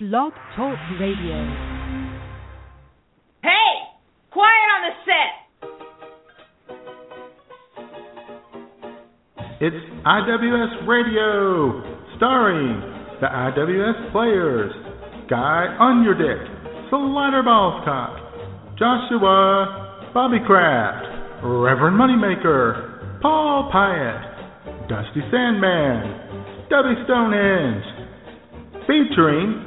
Blog Talk Radio. Hey! Quiet on the set! It's IWS Radio, starring the IWS players, Guy Underdick, Slider Ballscock, Joshua, Bobby Kraft, Reverend Moneymaker, Paul Pyatt, Dusty Sandman, Stubby Stonehenge, featuring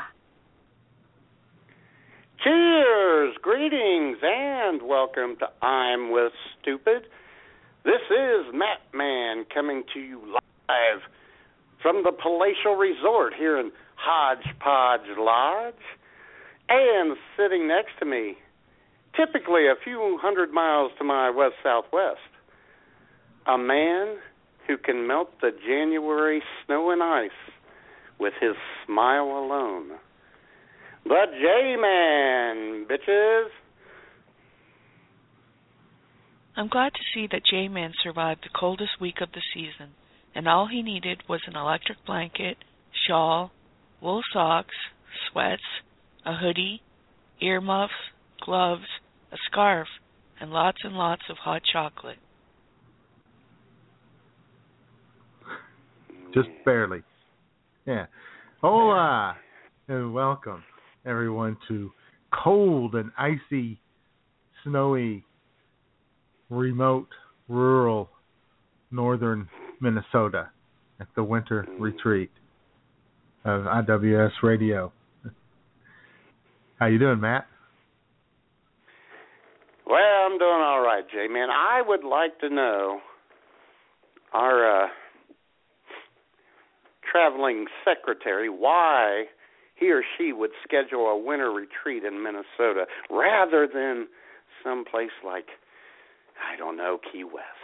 Cheers, greetings, and welcome to I'm With Stupid. This is Matt Man coming to you live from the Palatial Resort here in Hodgepodge Lodge. And sitting next to me, typically a few hundred miles to my west-southwest, a man who can melt the January snow and ice with his smile alone. The J-Man, bitches. I'm glad to see that J-Man survived the coldest week of the season, and all he needed was an electric blanket, shawl, wool socks, sweats, a hoodie, earmuffs, gloves, a scarf, and lots of hot chocolate. Just barely. Yeah. Hola, and welcome, everyone, to cold and icy, snowy, remote, rural, northern Minnesota at the winter retreat of IWS Radio. How you doing, Matt? Well, I'm doing all right, J-Man. I would like to know our traveling secretary why he or she would schedule a winter retreat in Minnesota rather than someplace like, I don't know, Key West.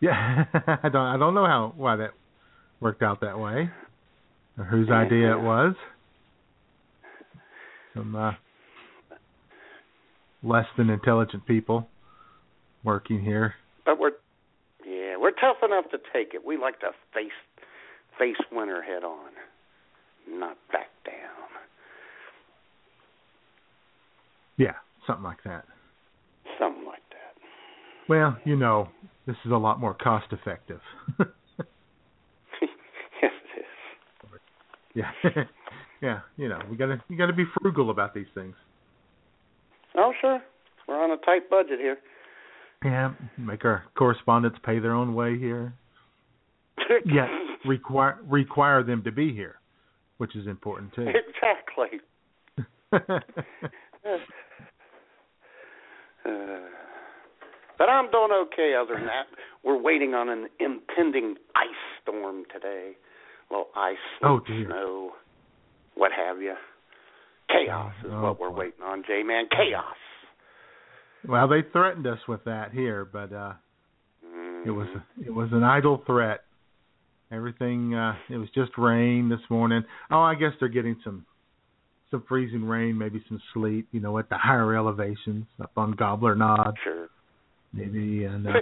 Yeah, I don't know why that worked out that way, or whose idea it was. Some less than intelligent people working here. But we're tough enough to take it. We like to face winter head on, not back down. Yeah, something like that. Something like that. Well, you know, this is a lot more cost effective. Yes, it is. Yeah, yeah. You know, you gotta be frugal about these things. Oh, sure. We're on a tight budget here. Yeah, make our correspondents pay their own way here. Yes. Require them to be here, which is important too. Exactly. But I'm doing okay other than that. We're waiting on an impending ice storm today. A little ice, snow, what have you. Chaos is what we're waiting on, J-Man. Chaos. Well, they threatened us with that here, but it was an idle threat. Everything, it was just rain this morning. Oh, I guess they're getting some freezing rain, maybe some sleet, you know, at the higher elevations up on Gobbler Nod. Sure. Maybe, and, yep.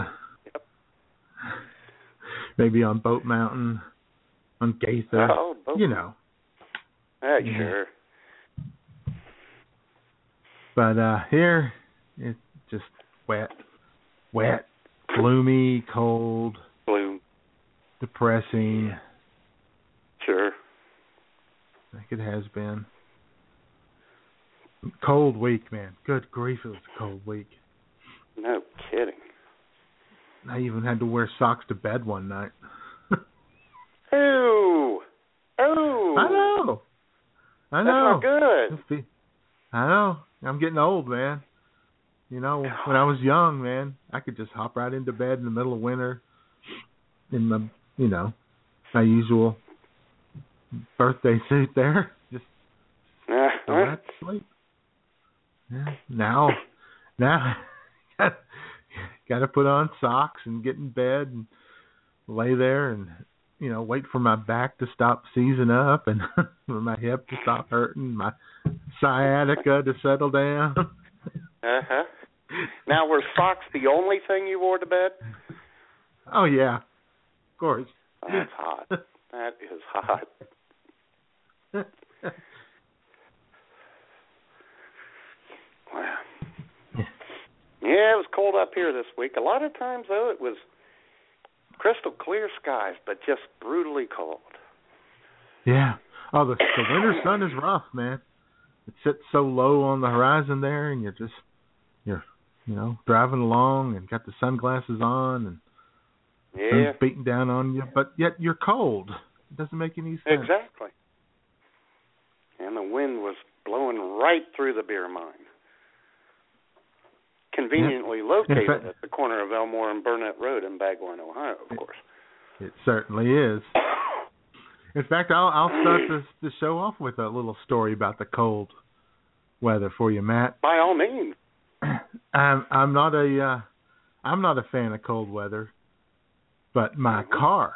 Maybe on Boat Mountain, on Gaither, you know. Yeah. Sure. But here, it's just wet, gloomy, cold. Depressing. Sure. I think it has been. Cold week, man. Good grief, it was a cold week. No kidding. I even had to wear socks to bed one night. Ew. I know. That's not good. I know. I'm getting old, man. You know, when I was young, man, I could just hop right into bed in the middle of winter in my, you know, my usual birthday suit there. Just right. Sleep. Yeah, now, got to put on socks and get in bed and lay there and, wait for my back to stop seizing up and for my hip to stop hurting, my sciatica to settle down. Uh-huh. Now, were socks the only thing you wore to bed? Oh, yeah. Of course. That's hot. That is hot. Wow. Yeah, it was cold up here this week. A lot of times, though, it was crystal clear skies, but just brutally cold. Yeah. Oh, the winter sun is rough, man. It sits so low on the horizon there, and you're driving along and got the sunglasses on and sun's beating down on you, but yet you're cold. It doesn't make any sense. Exactly. And the wind was blowing right through the beer mine. Conveniently located at the corner of Elmore and Burnett Road in Bagwine, Ohio, of course. It certainly is. In fact, I'll start the show off with a little story about the cold weather for you, Matt. By all means. I'm not a fan of cold weather, but my car,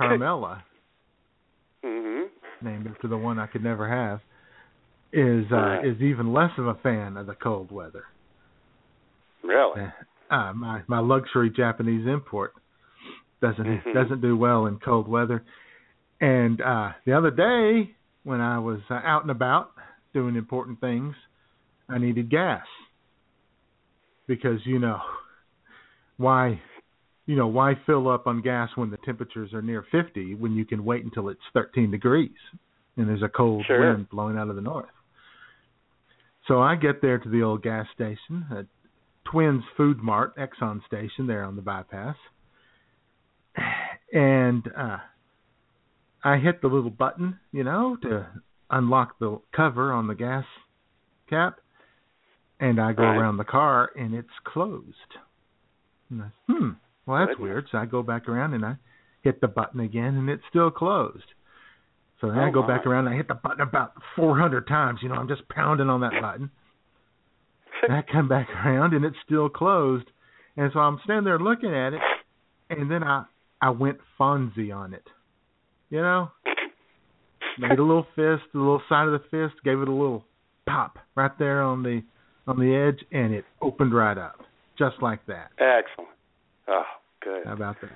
Carmella, named after the one I could never have, is even less of a fan of the cold weather. Really? My luxury Japanese import doesn't do well in cold weather. And the other day when I was out and about doing important things, I needed gas because why fill up on gas when the temperatures are near 50 when you can wait until it's 13 degrees and there's a cold wind blowing out of the north. So I get there to the old gas station at Twins Food Mart Exxon Station there on the bypass, and I hit the little button, to unlock the cover on the gas cap, and I go around the car and it's closed. And I, well, that's weird. So I go back around and I hit the button again and it's still closed. So then I go back around and I hit the button about 400 times. I'm just pounding on that button. And I come back around and it's still closed. And so I'm standing there looking at it, and then I went Fonzie on it. Made a little fist, the little side of the fist, gave it a little pop right there on the edge, and it opened right up, just like that. Excellent. Oh, good. How about that?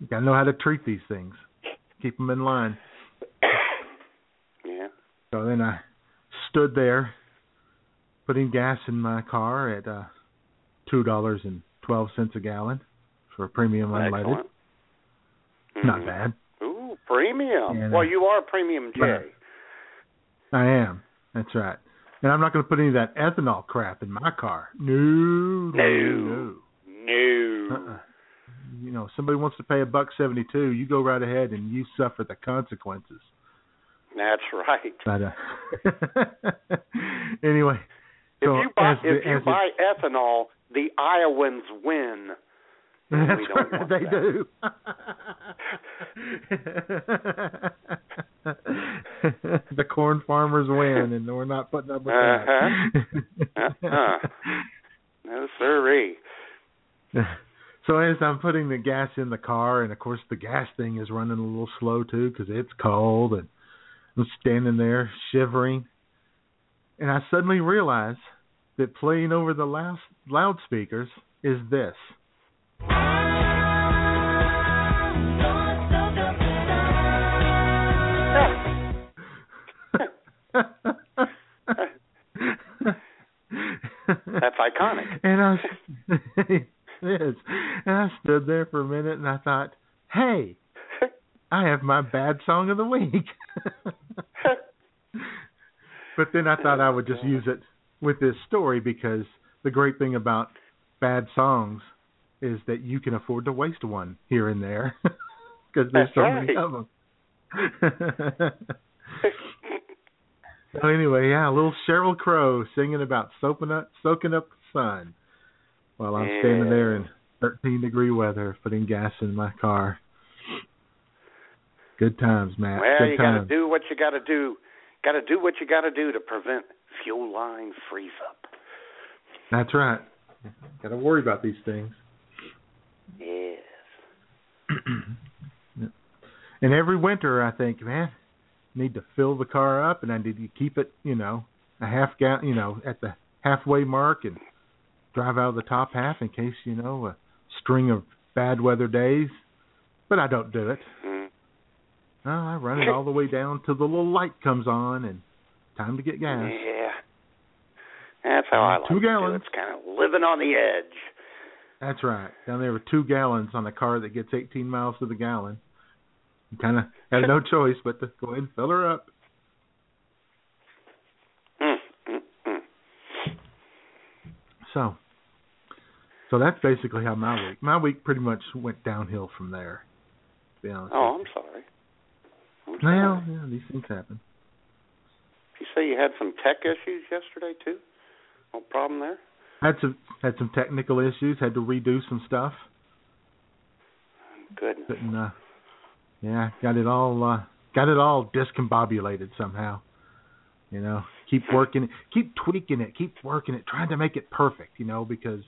You got to know how to treat these things. Keep them in line. Yeah. So then I stood there putting gas in my car at $2.12 a gallon for premium unleaded. Excellent. Not bad. Ooh, premium. And, you are premium J. I am. That's right. And I'm not going to put any of that ethanol crap in my car. No. Uh-uh. Somebody wants to pay $1.72. You go right ahead and you suffer the consequences. That's right. But, anyway. If you buy ethanol, the Iowans win. That's right, they do. The corn farmers win, and we're not putting up with that. No, sirree. So as I'm putting the gas in the car, and, of course, the gas thing is running a little slow, too, because it's cold, and I'm standing there shivering. And I suddenly realize that playing over the loudspeakers is this. That's iconic. And I stood there for a minute and I thought, hey, I have my bad song of the week. But then I thought I would just use it with this story because the great thing about bad songs is that you can afford to waste one here and there because there's many of them. So anyway, a little Cheryl Crow singing about soaking up the sun while I'm standing there in 13-degree weather putting gas in my car. Good times, Matt. Well, you got to do what you got to do. Got to do what you got to do to prevent fuel line freeze up. That's right. Got to worry about these things. Yes. And every winter, I think, man, I need to fill the car up, and I need to keep it, a half gallon, at the halfway mark, and drive out of the top half in case, a string of bad weather days. But I don't do it. No, I run it all the way down till the little light comes on, and time to get gas. Yeah. That's how I like 2 gallons. It. It's kind of living on the edge. That's right. Down there were 2 gallons on a car that gets 18 miles to the gallon. You kind of had no choice but to go ahead and fill her up. So that's basically how my week. My week pretty much went downhill from there, to be honest. Oh, I'm sorry. Well, yeah, these things happen. You say you had some tech issues yesterday, too? No problem there? Had some technical issues. Had to redo some stuff. Goodness. Couldn't, got it all discombobulated somehow. Keep working it, keep tweaking it, keep working it, trying to make it perfect, because,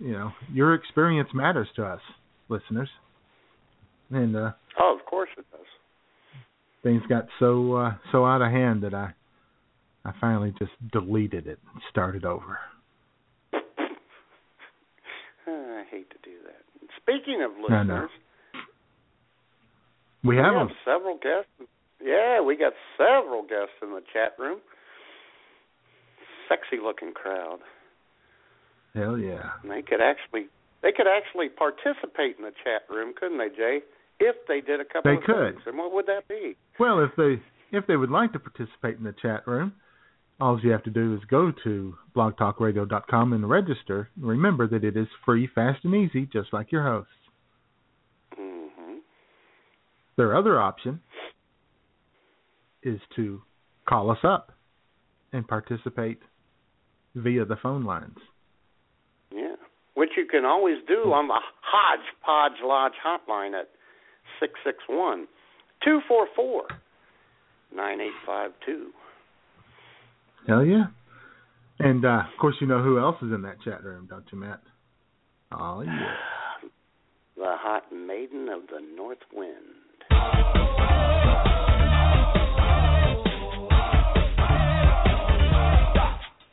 your experience matters to us, listeners. And of course it does. Things got so out of hand that I finally just deleted it and started over. I hate to do that. Speaking of listeners, we have several guests. Yeah, we got several guests in the chat room. Sexy-looking crowd. Hell yeah! And they could actually participate in the chat room, couldn't they, Jay? If they did a couple of things. And what would that be? Well, if they would like to participate in the chat room, all you have to do is go to blogtalkradio.com and register. Remember that it is free, fast, and easy, just like your hosts. Mm-hmm. Their other option is to call us up and participate via the phone lines. Yeah, which you can always do on the Hodgepodge Lodge hotline at 661-244-9852. Hell yeah. And, of course, you know who else is in that chat room, don't you, Matt? Oh, yeah. The hot maiden of the north wind.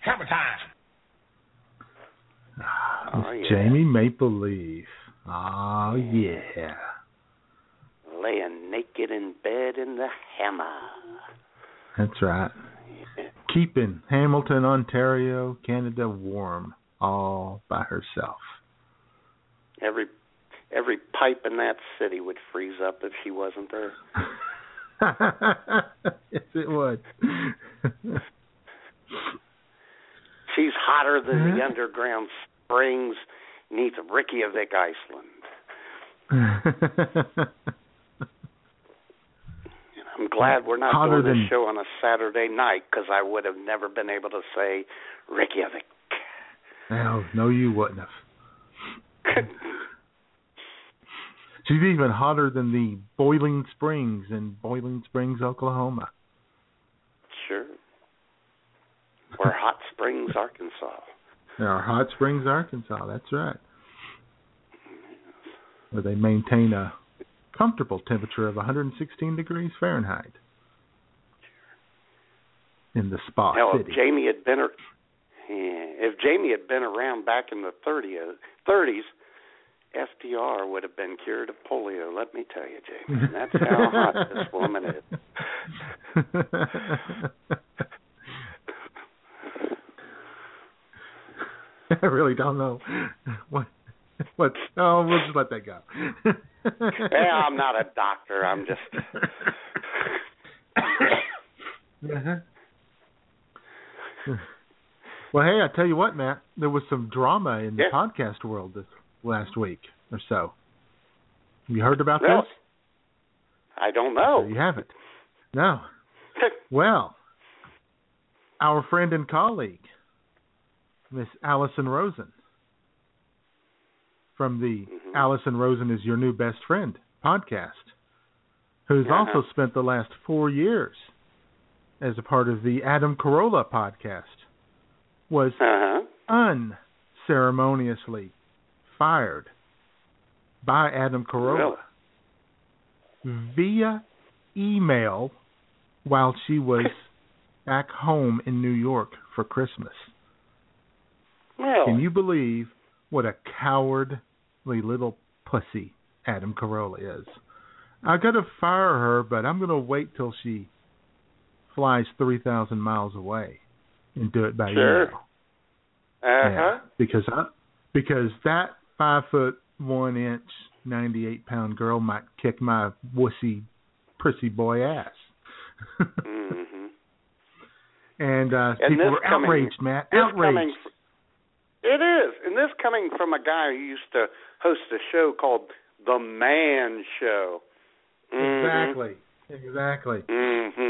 Hammer time. Oh, yeah. Jamie Maple Leaf. Oh, yeah. Laying naked in bed in the hammer. That's right. Yeah. Keeping Hamilton, Ontario, Canada warm all by herself. Every pipe in that city would freeze up if she wasn't there. Yes, it would. She's hotter than the underground springs neath Reykjavik, Iceland. I'm glad we're not doing this show on a Saturday night, because I would have never been able to say Reykjavik. No, you wouldn't have. She's even hotter than the Boiling Springs in Boiling Springs, Oklahoma. Sure. Or Hot Springs, Arkansas. Or Hot Springs, Arkansas. That's right. Where they maintain a comfortable temperature of 116 degrees Fahrenheit in the spa city. If Jamie had been around back in the 30s, FDR would have been cured of polio. Let me tell you, Jamie. That's how hot this woman is. I really don't know what. Oh, we'll just let that go. Yeah, I'm not a doctor. I'm just. Well, hey, I tell you what, Matt. There was some drama in the podcast world this last week or so. You heard about this? I don't know. No, you haven't. No. Well, our friend and colleague, Miss Allison Rosen, from the Allison Rosen Is Your New Best Friend podcast, who's also spent the last 4 years as a part of the Adam Carolla podcast, was unceremoniously fired by Adam Carolla via email while she was back home in New York for Christmas. Well, can you believe what a cowardly little pussy Adam Carolla is? I got to fire her, but I'm going to wait till she flies 3,000 miles away and do it by email. Yeah, because that 5'1", 98-pound girl might kick my wussy, prissy boy ass. And people were outraged, Matt. Outraged. It is. And this coming from a guy who used to host a show called The Man Show. Exactly. Exactly.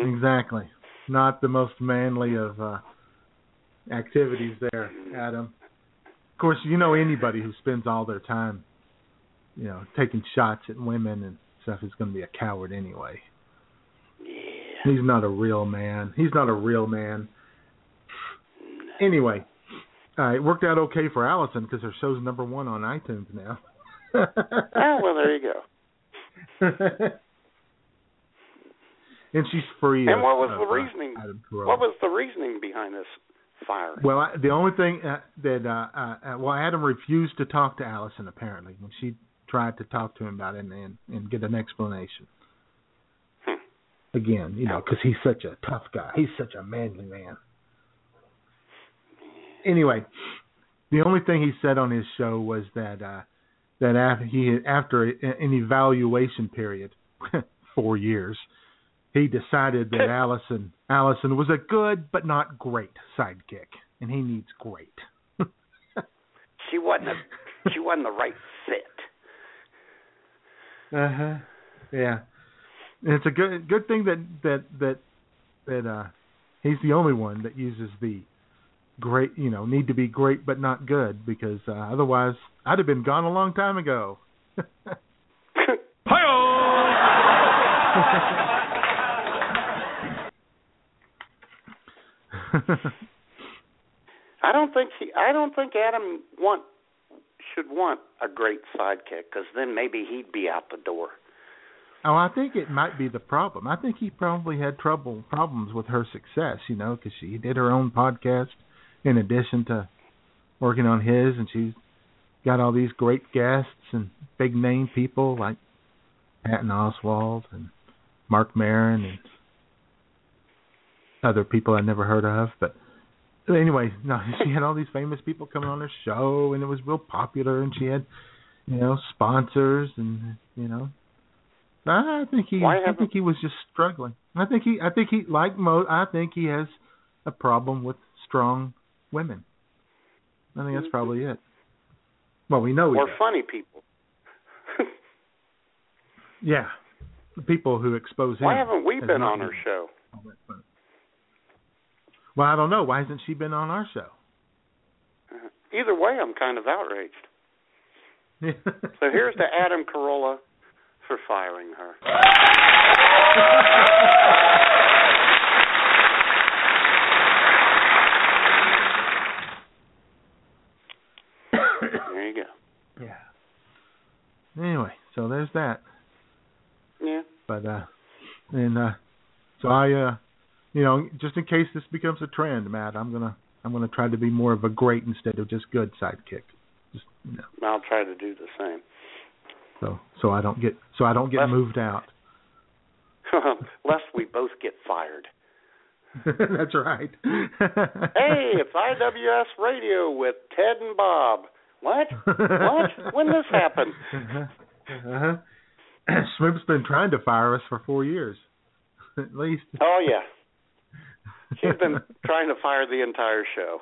Exactly. Not the most manly of activities there, Adam. Of course, you know, anybody who spends all their time, you know, taking shots at women and stuff is going to be a coward anyway. Yeah. He's not a real man. He's not a real man. No. Anyway, it worked out okay for Allison because her show's #1 on iTunes now. Oh, well, there you go. And she's free. And what was the reasoning? What was the reasoning behind this firing? Well, the only thing that Adam refused to talk to Allison apparently when she tried to talk to him about it and get an explanation. Again, you know, because he's such a tough guy. He's such a manly man. Anyway, the only thing he said on his show was that after an evaluation period, 4 years, he decided that Allison was a good but not great sidekick, and he needs great. She wasn't the right fit. Yeah. And it's a good thing that he's the only one that uses the great, you know, need to be great but not good, because otherwise I'd have been gone a long time ago. Hi-oh! I don't think Adam should want a great sidekick, because then maybe he'd be out the door. Oh, I think it might be the problem. I think he probably had problems with her success, you know, because she did her own podcast in addition to working on his, and she's got all these great guests and big name people like Patton Oswalt and Mark Maron and other people I never heard of, but anyway, no, she had all these famous people coming on her show, and it was real popular, and she had, you know, sponsors, and you know, I think he was just struggling. I think he has a problem with strong women. I think that's probably it. Well, we know or funny people. Yeah, the people who expose him. Why haven't we been on her show? Well, I don't know. Why hasn't she been on our show? Either way, I'm kind of outraged. So here's to Adam Carolla for firing her. There you go. Yeah. Anyway, so there's that. Yeah. But, you know, just in case this becomes a trend, Matt, I'm gonna try to be more of a great instead of just good sidekick. Just, you know. I'll try to do the same. So I don't get moved out. Lest we both get fired. That's right. Hey, it's IWS Radio with Ted and Bob. What? What? When this happened? Schmoop's been trying to fire us for 4 years, at least. Oh yeah. She's been trying to fire the entire show.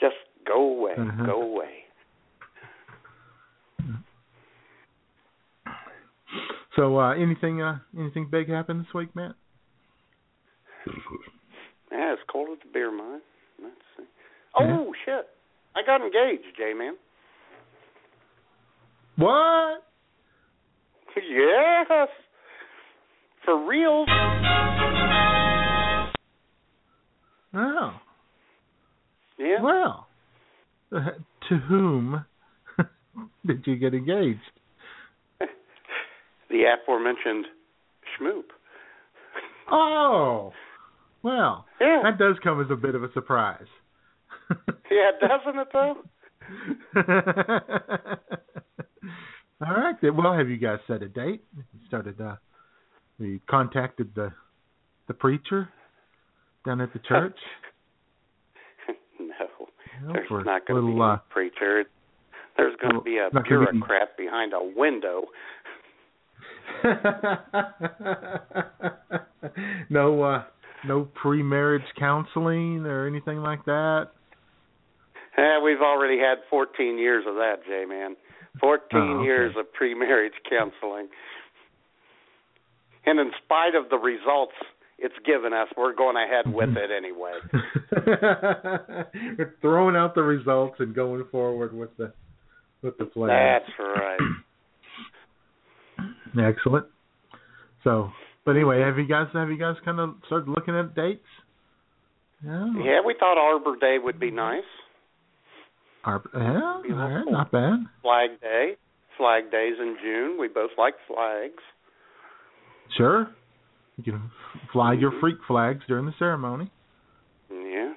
Just go away. Go away. So anything big happened this week, Matt? Yeah, it's cold at the beer mine. Let's see. Oh, shit. I got engaged, J-Man. What? Yes. For real. Well, to whom did you get engaged? The aforementioned Schmoop. Oh, well, yeah. That does come as a bit of a surprise. Yeah, doesn't it, though? All right, then. Well, have you guys set a date? You contacted the preacher down at the church? No, there's not going to be a preacher. There's going to be a bureaucrat behind a window. No pre-marriage counseling or anything like that? We've already had 14 years of that, J-Man. 14 years of pre-marriage counseling. And in spite of the results it's given us, we're going ahead with it anyway. We're throwing out the results and going forward with the plan. That's right. Excellent. So, but anyway, have you guys kind of started looking at dates? Yeah, we thought Arbor Day would be nice. Arbor, not bad. Flag Day. Flag Day's in June. We both like flags. Sure. You can fly your freak flags during the ceremony. Yeah.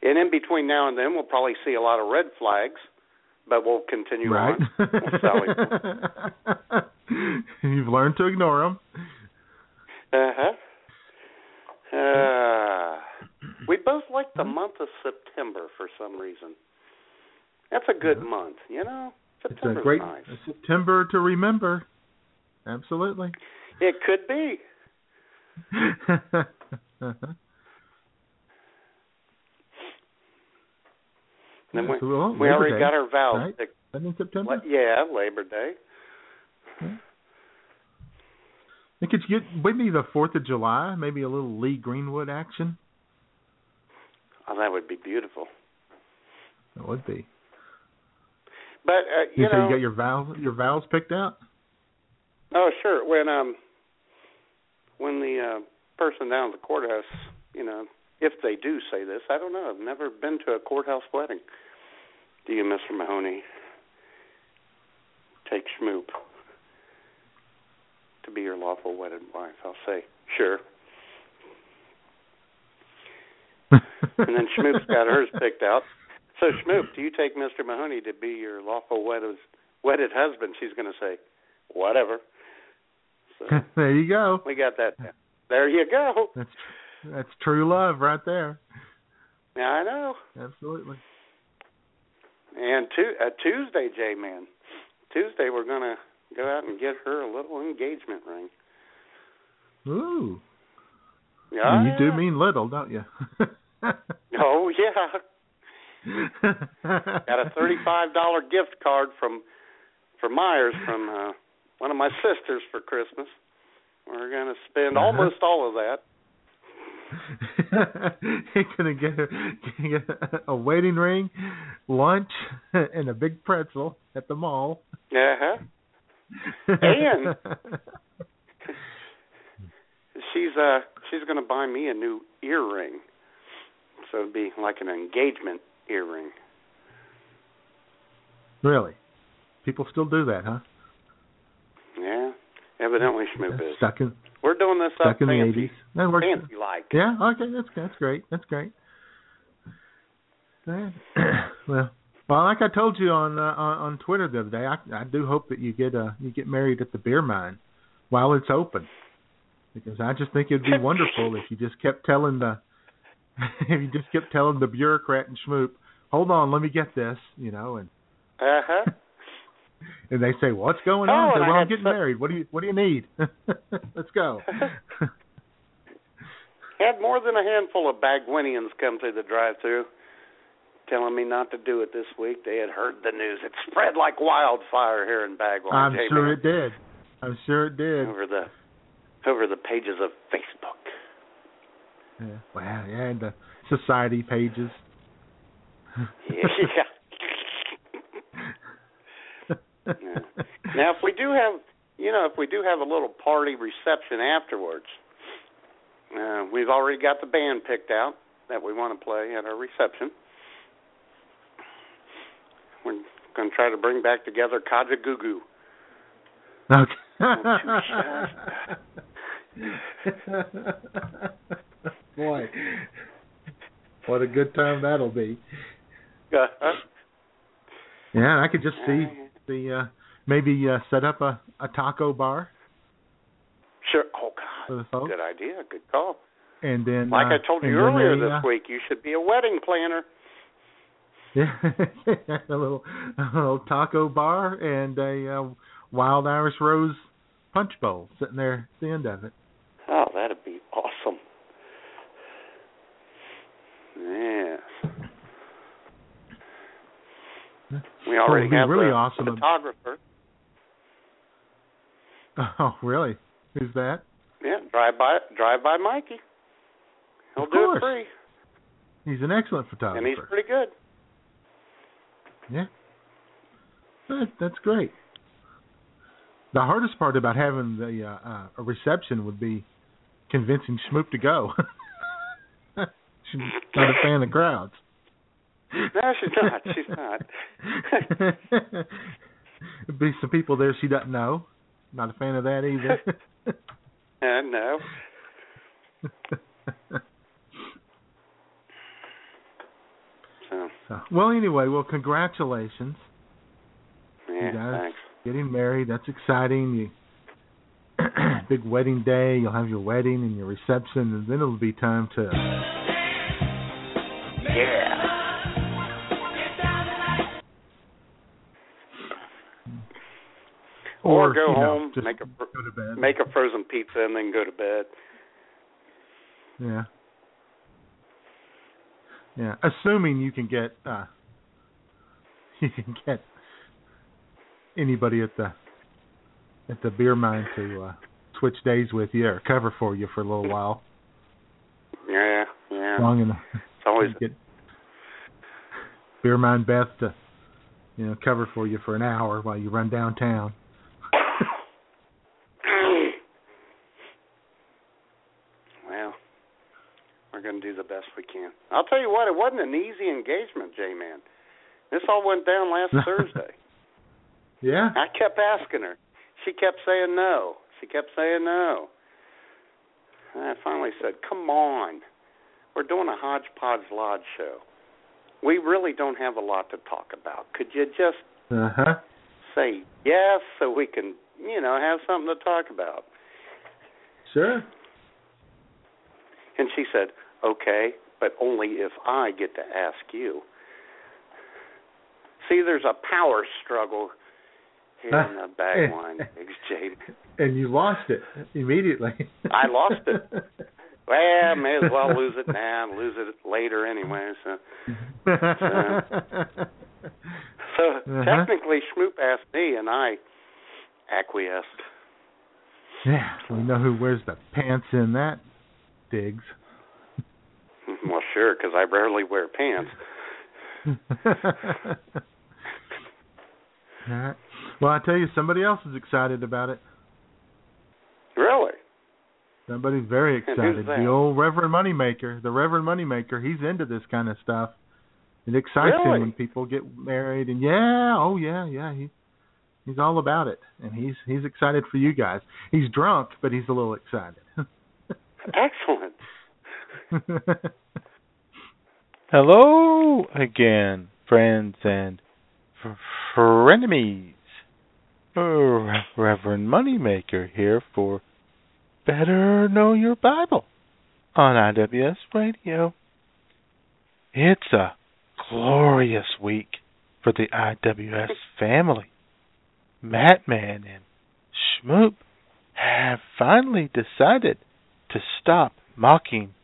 And in between now and then, we'll probably see a lot of red flags, but we'll continue on. You've learned to ignore them. Uh-huh. We both like the month of September for some reason. That's a good month, you know. September's it's a great nice. September to remember. Absolutely. It could be. Then we already got our vows. Right? In September? Yeah, Labor Day. Okay. Could you get maybe the 4th of July, maybe a little Lee Greenwood action? Oh, that would be beautiful. It would be. But, you got your vows picked out? Oh, sure. When the person down at the courthouse, you know, if they do say this, I don't know. I've never been to a courthouse wedding. Do you, Mr. Mahoney, take Schmoop to be your lawful wedded wife? I'll say, sure. And then Schmoop's got hers picked out. So, Schmoop, do you take Mr. Mahoney to be your lawful wedded husband? She's going to say, whatever. So, there you go. We got that. There you go. That's true love right there. Yeah, I know. Absolutely. And Tuesday, J-Man. Tuesday, we're going to go out and get her a little engagement ring. Ooh. Yeah. I mean, you do mean little, don't you? Oh, yeah. Got a $35 gift card from Myers from one of my sisters for Christmas. We're gonna spend almost all of that. You're gonna get a wedding ring, lunch, and a big pretzel at the mall. And she's gonna buy me a new earring, so it'd be like an engagement earring. Really? People still do that, huh? Yeah. Evidently, Schmoop is. We're doing this stuck up in fancy, the 80s. Fancy-like. Yeah, okay, that's great. That's great. Well, like I told you on Twitter the other day, I do hope that you get married at the beer mine while it's open, because I just think it'd be wonderful if you just kept telling the bureaucrat and Schmoop, hold on, let me get this, you know, and and they say, what's going on? Say, well, I'm getting married. What do you need? Let's go. Had more than a handful of Bagwinians come through the drive-thru, telling me not to do it this week. They had heard the news. It spread like wildfire here in Bagwine. I'm sure it did. Over the pages of Facebook. Yeah. Wow, yeah, and the society pages. Yeah. Now, if we do have a little party reception afterwards, we've already got the band picked out that we want to play at our reception. We're going to try to bring back together Kajagoogoo. Okay. Boy, what a good time that'll be. Yeah, I could just see the maybe set up a taco bar. Sure. Oh, God. Good idea. Good call. And then, like I told you earlier this week, you should be a wedding planner. Yeah, a little taco bar and a Wild Irish Rose punch bowl sitting there at the end of it. Oh, that'd be awesome. Yeah. We already have really awesome photographer. Oh, really? Who's that? Yeah, Drive by Mikey. He'll do it free. He's an excellent photographer. And he's pretty good. Yeah. That's great. The hardest part about having a reception would be convincing Schmoop to go. She's not a fan of crowds. No, she's not. She's not. There'd be some people there she doesn't know. Not a fan of that either. No. Well, anyway, congratulations. Yeah, you guys thanks. Getting married, that's exciting. You, big wedding day, you'll have your wedding and your reception, and then it'll be time to... Yeah. Or go home, make a frozen pizza, and then go to bed. Yeah. Yeah, assuming you can get anybody at the beer mine to switch days with you or cover for you for a little while. Yeah. Long enough. It's always get beer mine Beth to cover for you for an hour while you run downtown. Going to do the best we can. I'll tell you what, it wasn't an easy engagement, J-Man. This all went down last Thursday. Yeah? I kept asking her. She kept saying no. And I finally said, come on. We're doing a Hodgepodge Lodge show. We really don't have a lot to talk about. Could you just say yes so we can, have something to talk about? Sure. And she said, okay, but only if I get to ask you. See, there's a power struggle in the Bagwine exchange. And you lost it immediately. I lost it. Well, may as well lose it now and lose it later anyway. So technically, Schmoop asked me, and I acquiesced. Yeah, we know who wears the pants in that. Digs. Well, sure, because I rarely wear pants. All right. Well, I tell you, somebody else is excited about it. Really? Somebody's very excited. The old Reverend Moneymaker. He's into this kind of stuff. It excites him when people get married. And yeah. He's all about it, and he's excited for you guys. He's drunk, but he's a little excited. Excellent. Hello again, friends and frenemies. Reverend Moneymaker here for Better Know Your Bible on IWS Radio. It's a glorious week for the IWS family. Matman and Schmoop have finally decided to stop mocking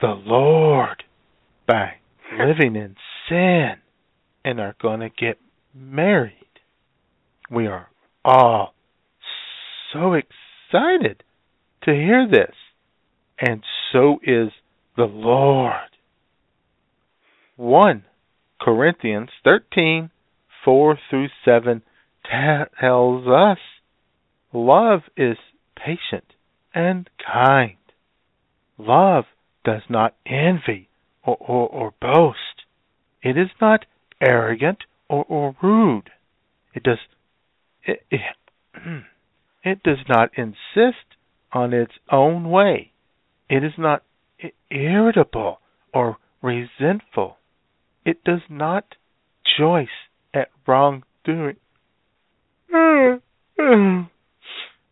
the Lord by living in sin and are going to get married. We are all so excited to hear this, and so is the Lord. 1 Corinthians 13:4-7 tells us love is patient and kind. Love does not envy or boast. It is not arrogant or rude. It does not insist on its own way. It is not irritable or resentful. It does not rejoice at wrongdoing,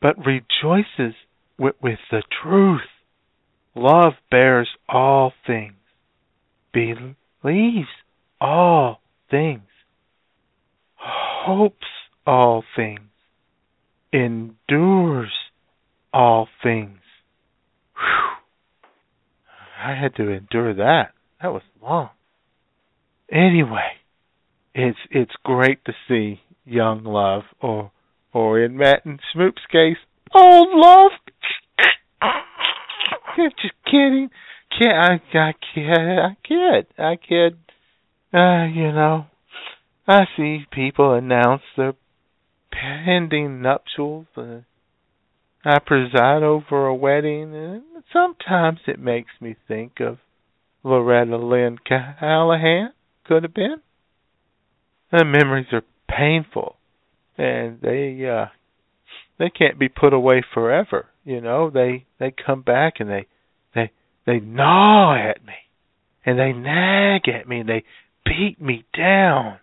but rejoices with the truth. Love bears all things, believes all things, hopes all things, endures all things. Whew. I had to endure that. That was long. Anyway, it's great to see young love, or in Matt and Schmoop's case, old love. Just kidding. I kid. You know, I see people announce their pending nuptials. I preside over a wedding, and sometimes it makes me think of Loretta Lynn Callahan. Could have been. The memories are painful, and they can't be put away forever. You know, they come back and they gnaw at me, and they nag at me, and they beat me down.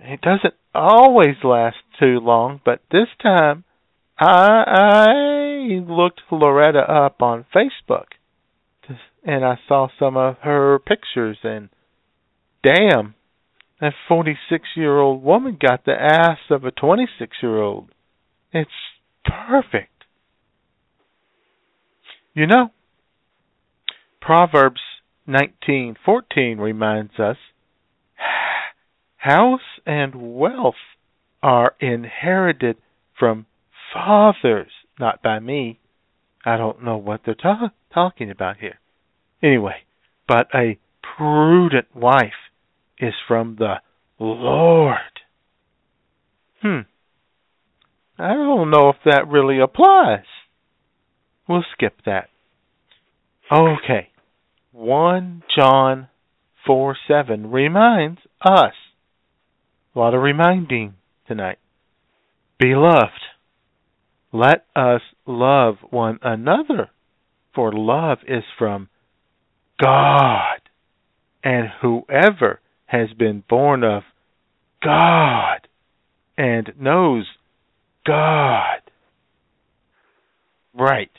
It doesn't always last too long, but this time I looked Loretta up on Facebook, and I saw some of her pictures, and damn, that 46-year-old woman got the ass of a 26-year-old. It's perfect. You know, Proverbs 19:14 reminds us, house and wealth are inherited from fathers, not by me. I don't know what they're talking about here. Anyway, but a prudent wife is from the Lord. I don't know if that really applies. We'll skip that. Okay. 1 John 4:7 reminds us. A lot of reminding tonight. Beloved, let us love one another, for love is from God, and whoever has been born of God and knows God. Right.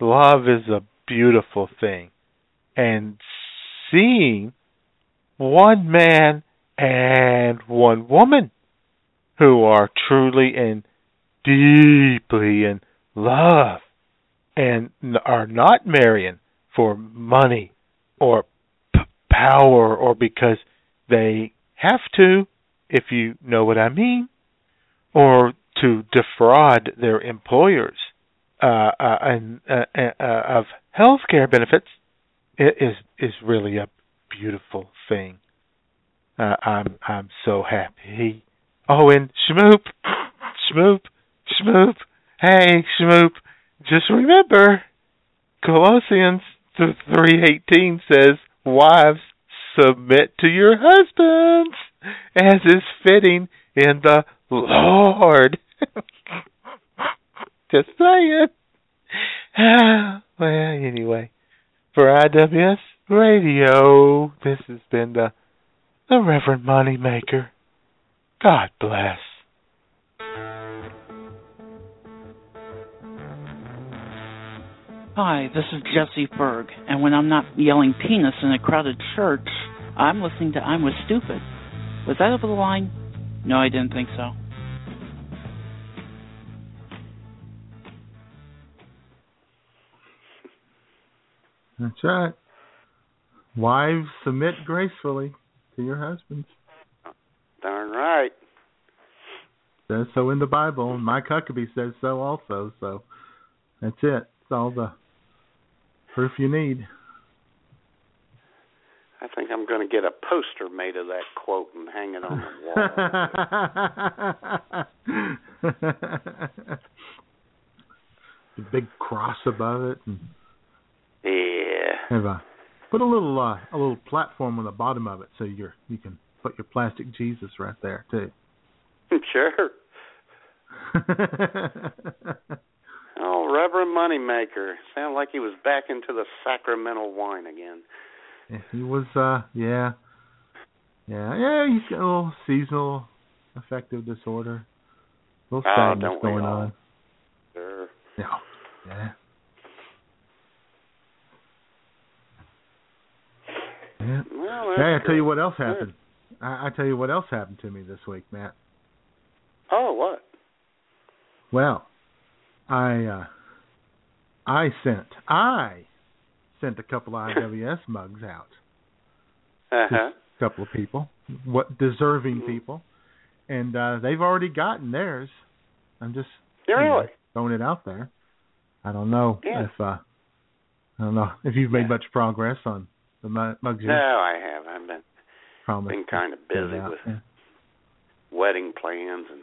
Love is a beautiful thing. And seeing one man and one woman who are truly and deeply in love and are not marrying for money or power or because they have to, if you know what I mean, or to defraud their employers of health care benefits, it is really a beautiful thing. I'm so happy. Oh, and Schmoop. Hey, Schmoop, just remember, Colossians 3:18 says, wives, submit to your husbands, as is fitting in the Lord. Just saying. Well, anyway, for IWS Radio, this has been the Reverend Moneymaker. God bless. Hi, this is Jesse Berg, and when I'm not yelling penis in a crowded church, I'm listening to I'm With Stupid. Was that over the line? No, I didn't think so. That's right. Wives, submit gracefully to your husbands. Darn right. Says so in the Bible, and Mike Huckabee says so also, so that's it. It's all the proof you need. I think I'm going to get a poster made of that quote and hang it on the wall. The big cross above it. And yeah. Put a little platform on the bottom of it so you can put your plastic Jesus right there, too. Sure. Oh, Reverend Moneymaker. Sounded like he was back into the sacramental wine again. Yeah, he was, Yeah, he's got a little seasonal affective disorder. A little sadness going on. Sure. Yeah. Yeah. Well, hey, I tell you what else happened. I tell you what else happened to me this week, Matt. Oh, what? Well, I sent a couple of IWS mugs out. Uh-huh. A couple of people, deserving people, and they've already gotten theirs. I'm just throwing it out there. I don't know if you've made much progress on the mugs. No, I have. I've been kind of busy with wedding plans and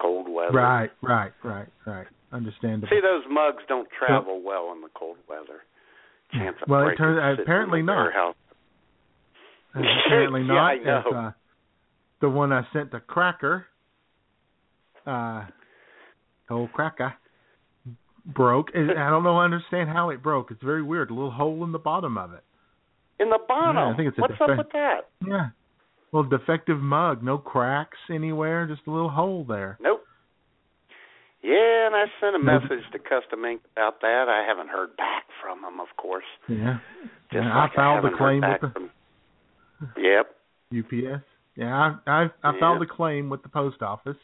cold weather. Right. Understandable. See, those mugs don't travel well in the cold weather. Chance of breaking. Well, apparently not. Apparently not. Yeah, I know. If, the one I sent to Cracker, old Cracker, broke. I don't know. I understand how it broke. It's very weird. A little hole in the bottom of it. In the bottom? Yeah, I think it's what's up with that? Yeah. Well, defective mug. No cracks anywhere. Just a little hole there. Nope. Yeah, and I sent a message to Custom Ink about that. I haven't heard back from them, of course. Yeah. Just like I filed a claim with them. Yep. UPS. Yeah, I filed a claim with the post office,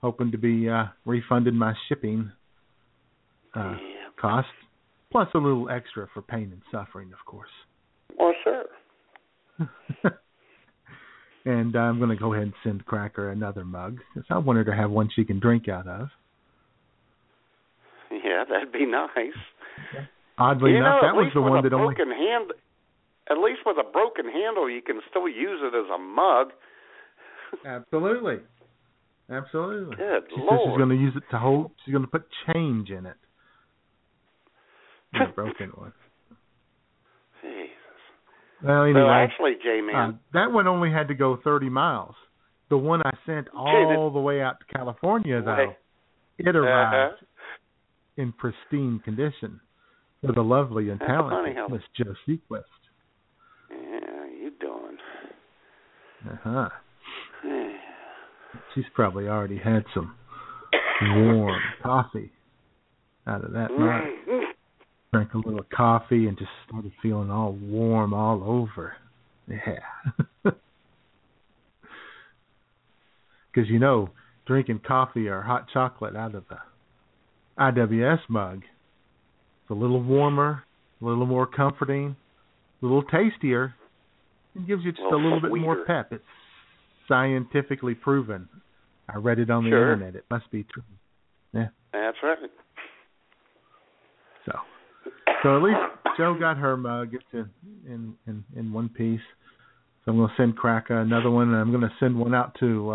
hoping to be refunded my shipping cost, plus a little extra for pain and suffering, of course. Well, sure. And I'm going to go ahead and send Cracker another mug, since I want her to have one she can drink out of. Yeah, that'd be nice. Oddly enough, that was the one that only... At least with a broken handle, you can still use it as a mug. Absolutely. Good Lord. Says she's going to use it to hold. She's going to put change in it. The broken one. Jesus. Well, anyway. So actually, J-Man, that one only had to go 30 miles. The one I sent all the way out to California, though, it arrived in pristine condition for the lovely and talented Miss Jo Sequest. Yeah, you doing? Uh-huh. Yeah. She's probably already had some warm coffee out of that mug. Drank a little coffee and just started feeling all warm all over. Yeah. Because, drinking coffee or hot chocolate out of the IWS mug, it's a little warmer, a little more comforting, a little tastier, and gives you just a little bit more pep. It's scientifically proven. I read it on the internet. It must be true. Yeah. That's right. So at least Joe got her mug in one piece. So I'm going to send Cracker another one, and I'm going to send one out to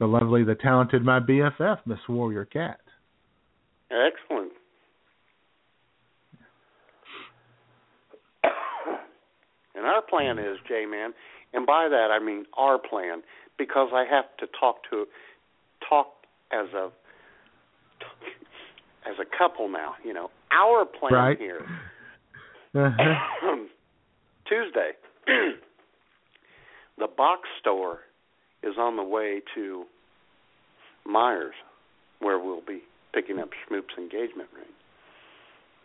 the lovely, the talented, my BFF, Miss Warrior Cat. Excellent. And our plan is, J-Man, and by that I mean our plan, because I have to talk as a couple now. Our plan here. Uh-huh. Tuesday, the box store is on the way to Myers, where we'll be picking up Schmoop's engagement ring.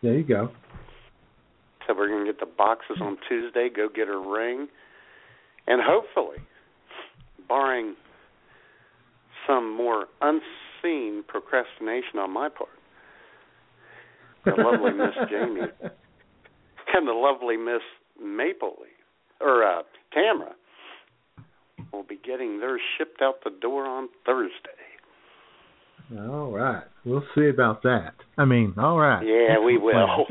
There you go. So we're going to get the boxes on Tuesday, go get her ring, and hopefully, barring some more unseen procrastination on my part, the lovely Miss Jamie and the lovely Miss Maple Leaf, or Tamara, will be getting theirs shipped out the door on Thursday. All right. We'll see about that. All right. Yeah, we will. All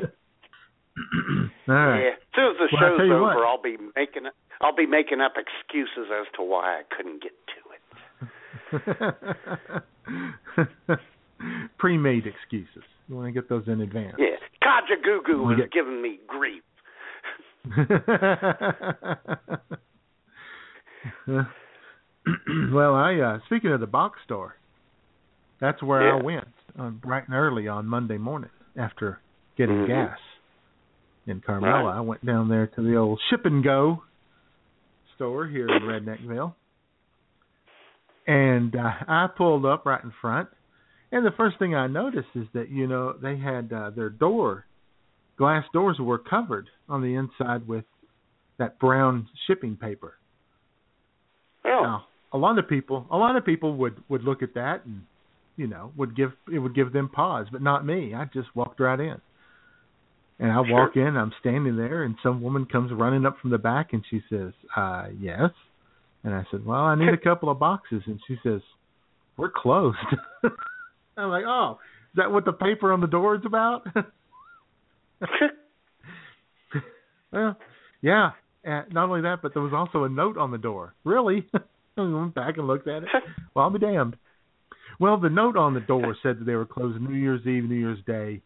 right. Yeah. As soon as the show's over, I'll be making up excuses as to why I couldn't get to it. Pre-made excuses. You want to get those in advance. Yeah. Kajagoogoo is giving me grief. Well, I speaking of the box store, that's where I went bright and early on Monday morning after getting gas in Carmella. Right. I went down there to the old Ship and Go store here in Redneckville, and I pulled up right in front. And the first thing I noticed is that, you know, they had their glass doors were covered on the inside with that brown shipping paper. Oh. Now, a lot of people would look at that and, you know, would give them pause, but not me. I just walked right in. And I walk in, I'm standing there, and some woman comes running up from the back, and she says, yes. And I said, well, I need a couple of boxes. And she says, we're closed. I'm like, oh, is that what the paper on the door is about? Well, yeah. Not only that, but there was also a note on the door. Really? I went back and looked at it. Well, I'll be damned. Well, the note on the door said that they were closed New Year's Eve, New Year's Day.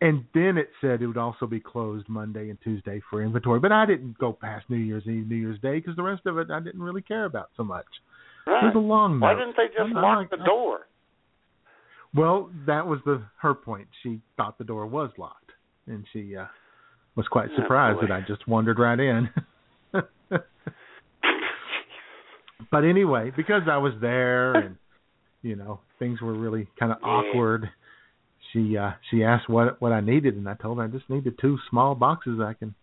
And then it said it would also be closed Monday and Tuesday for inventory. But I didn't go past New Year's Eve, New Year's Day, because the rest of it I didn't really care about so much. Right. It was a long note. Why didn't they just lock the door? Well, that was her point. She thought the door was locked, and she was quite surprised that I just wandered right in. But anyway, because I was there and, you know, things were really kind of awkward, she asked what I needed, and I told her I just needed 2 small boxes I can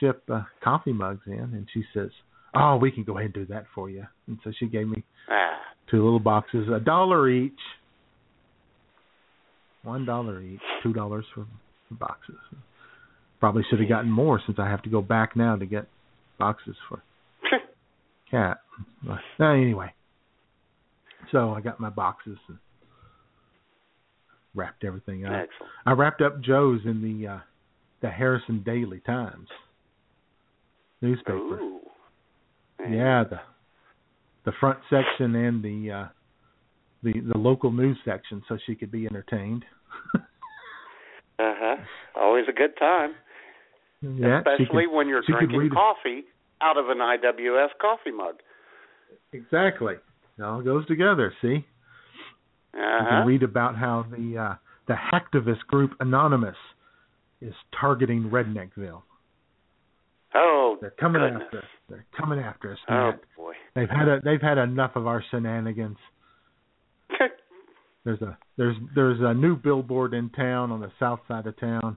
ship coffee mugs in. And she says, oh, we can go ahead and do that for you. And so she gave me 2 little boxes, $1 each. $1 each, $2 for boxes. Probably should have gotten more since I have to go back now to get boxes for Cat. But anyway, so I got my boxes and wrapped everything up. Excellent. I wrapped up Joe's in the Harrison Daily Times newspaper. Ooh. Yeah, the front section and the local news section, so she could be entertained. Always a good time. Yeah, especially when you're drinking coffee out of an IWS coffee mug. Exactly. It all goes together, see? You can read about how the hacktivist group Anonymous is targeting Redneckville. Oh, They're coming after us, man. Oh, boy. They've had enough of our shenanigans. There's a new billboard in town on the south side of town.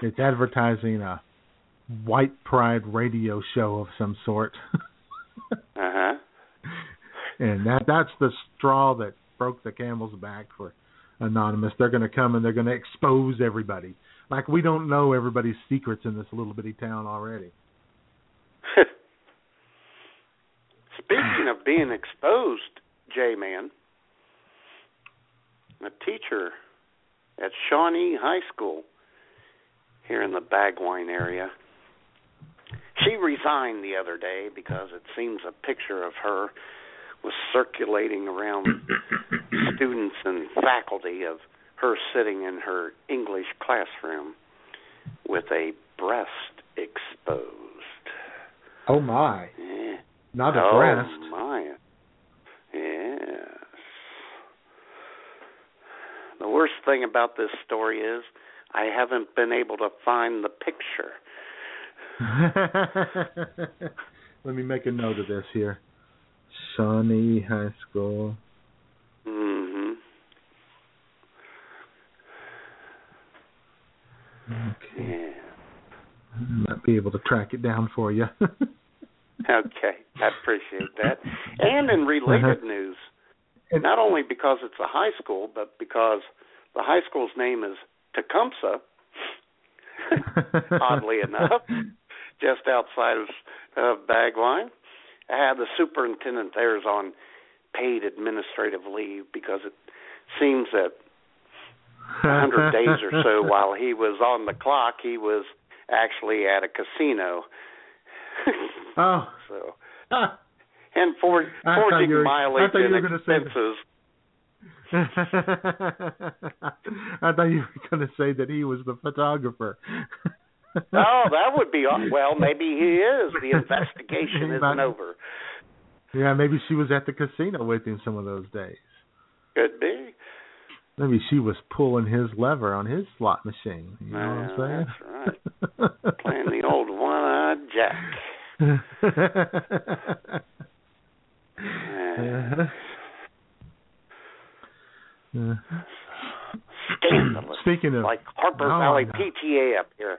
It's advertising a white pride radio show of some sort. And that's the straw that broke the camel's back for Anonymous. They're going to come and they're going to expose everybody. Like we don't know everybody's secrets in this little bitty town already. Speaking of being exposed, J-Man, a teacher at Shawnee High School here in the Bagwine area, she resigned the other day because it seems a picture of her was circulating around students and faculty of her sitting in her English classroom with a breast exposed. Oh, my. Yeah. Not a breast. Oh, my. Yeah. The worst thing about this story is I haven't been able to find the picture. Let me make a note of this here. Shawnee High School. Okay. Yeah. I might be able to track it down for you. Okay. I appreciate that. And in related news, not only because it's a high school, but because the high school's name is Tecumseh, oddly enough, just outside of Bagwine. The superintendent there is on paid administrative leave because it seems that 100 days or so while he was on the clock, he was actually at a casino. Oh. So. Ah. And forging mileage and expenses. I thought you were going to say that he was the photographer. Oh, that would be – well, maybe he is. The investigation isn't over. Yeah, maybe she was at the casino with him some of those days. Could be. Maybe she was pulling his lever on his slot machine. You know what I'm saying? That's right. Playing the old one-eyed jack. Scandalous. Speaking of, like Harper Valley PTA up here.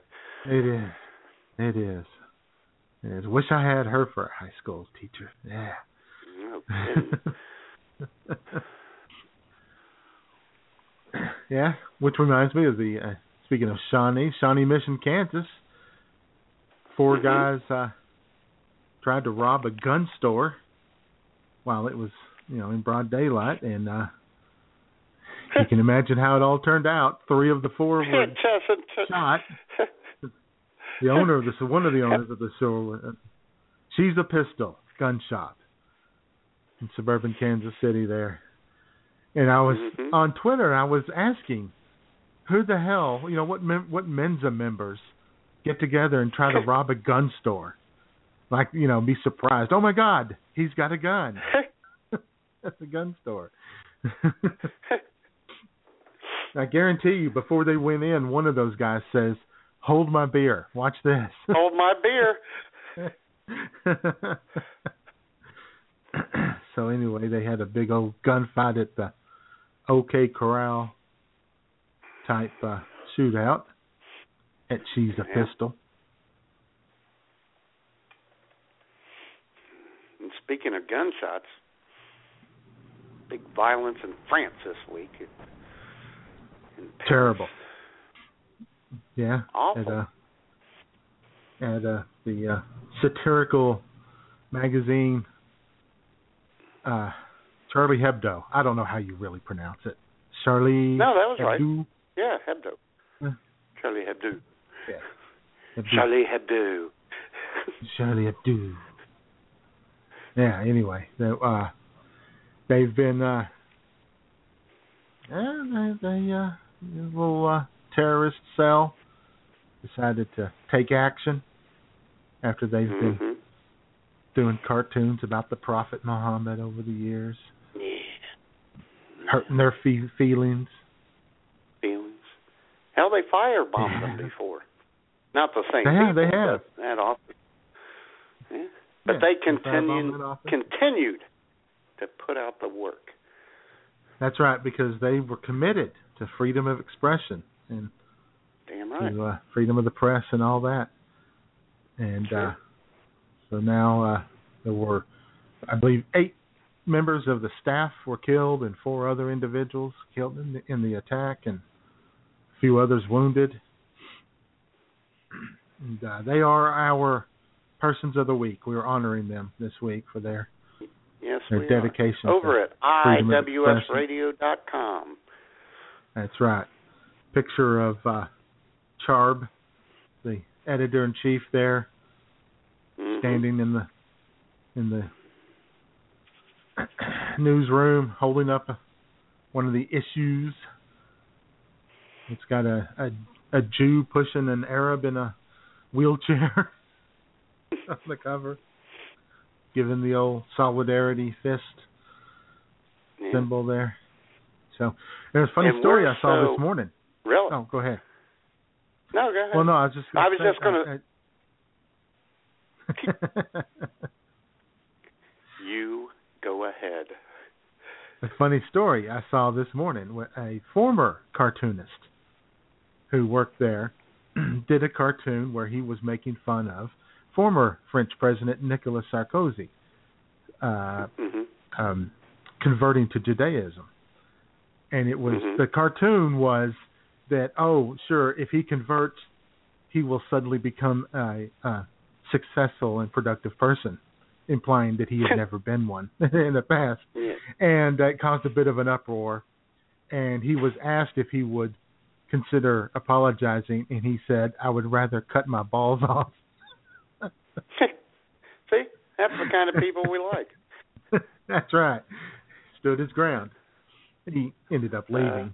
It is. Wish I had her for a high school teacher. Yeah. Okay. Yeah, which reminds me of the, speaking of Shawnee Mission, Kansas, 4 guys tried to rob a gun store while it was, in broad daylight, and you can imagine how it all turned out. 3 of the 4 were shot. The owner of the store, she's a pistol, gunshot, in suburban Kansas City there. And I was on Twitter, I was asking, who the hell, what Mensa members get together and try to rob a gun store? Like, be surprised. Oh, my God, he's got a gun. That's a gun store. I guarantee you, before they went in, one of those guys says, hold my beer. Watch this. Hold my beer. So anyway, they had a big old gunfight at the OK Corral type shootout at She's a Pistol. And speaking of gunshots, big violence in France this week. Terrible. Yeah. Awful. At the satirical magazine Charlie Hebdo. I don't know how you really pronounce it. Charlie. No, that was Hebdo. Right. Yeah, Hebdo. Charlie Hebdo. Yeah. Hebdo. Charlie Hebdo. Charlie Hebdo. Yeah. Anyway, they've been little terrorist cell decided to take action after they've been doing cartoons about the Prophet Muhammad over the years. Yeah. Hurting their feelings. Feelings. Hell, they firebombed them before. Not the same people, but that often. Yeah. But they continued to put out the work. That's right, because they were committed to freedom of expression and to freedom of the press and all that. And so now there were, I believe, 8 members of the staff were killed and 4 other individuals killed in the attack and a few others wounded. And they are our Persons of the Week. We are honoring them this week for their dedication. Over at IWSradio.com. That's right. Picture of Charb, the editor-in-chief there, standing in the newsroom, holding up one of the issues. It's got a Jew pushing an Arab in a wheelchair on the cover, giving the old solidarity fist symbol there. So there's a funny story I saw this morning. Really? Oh, go ahead. No, go ahead. Well, no, I was just going to. You go ahead. A funny story I saw this morning. A former cartoonist who worked there did a cartoon where he was making fun of former French President Nicolas Sarkozy converting to Judaism. And it was the cartoon was that, oh, sure, if he converts, he will suddenly become a successful and productive person, implying that he had never been one in the past. Yeah. And that caused a bit of an uproar. And he was asked if he would consider apologizing, and he said, I would rather cut my balls off. See? That's the kind of people we like. That's right. Stood his ground. He ended up leaving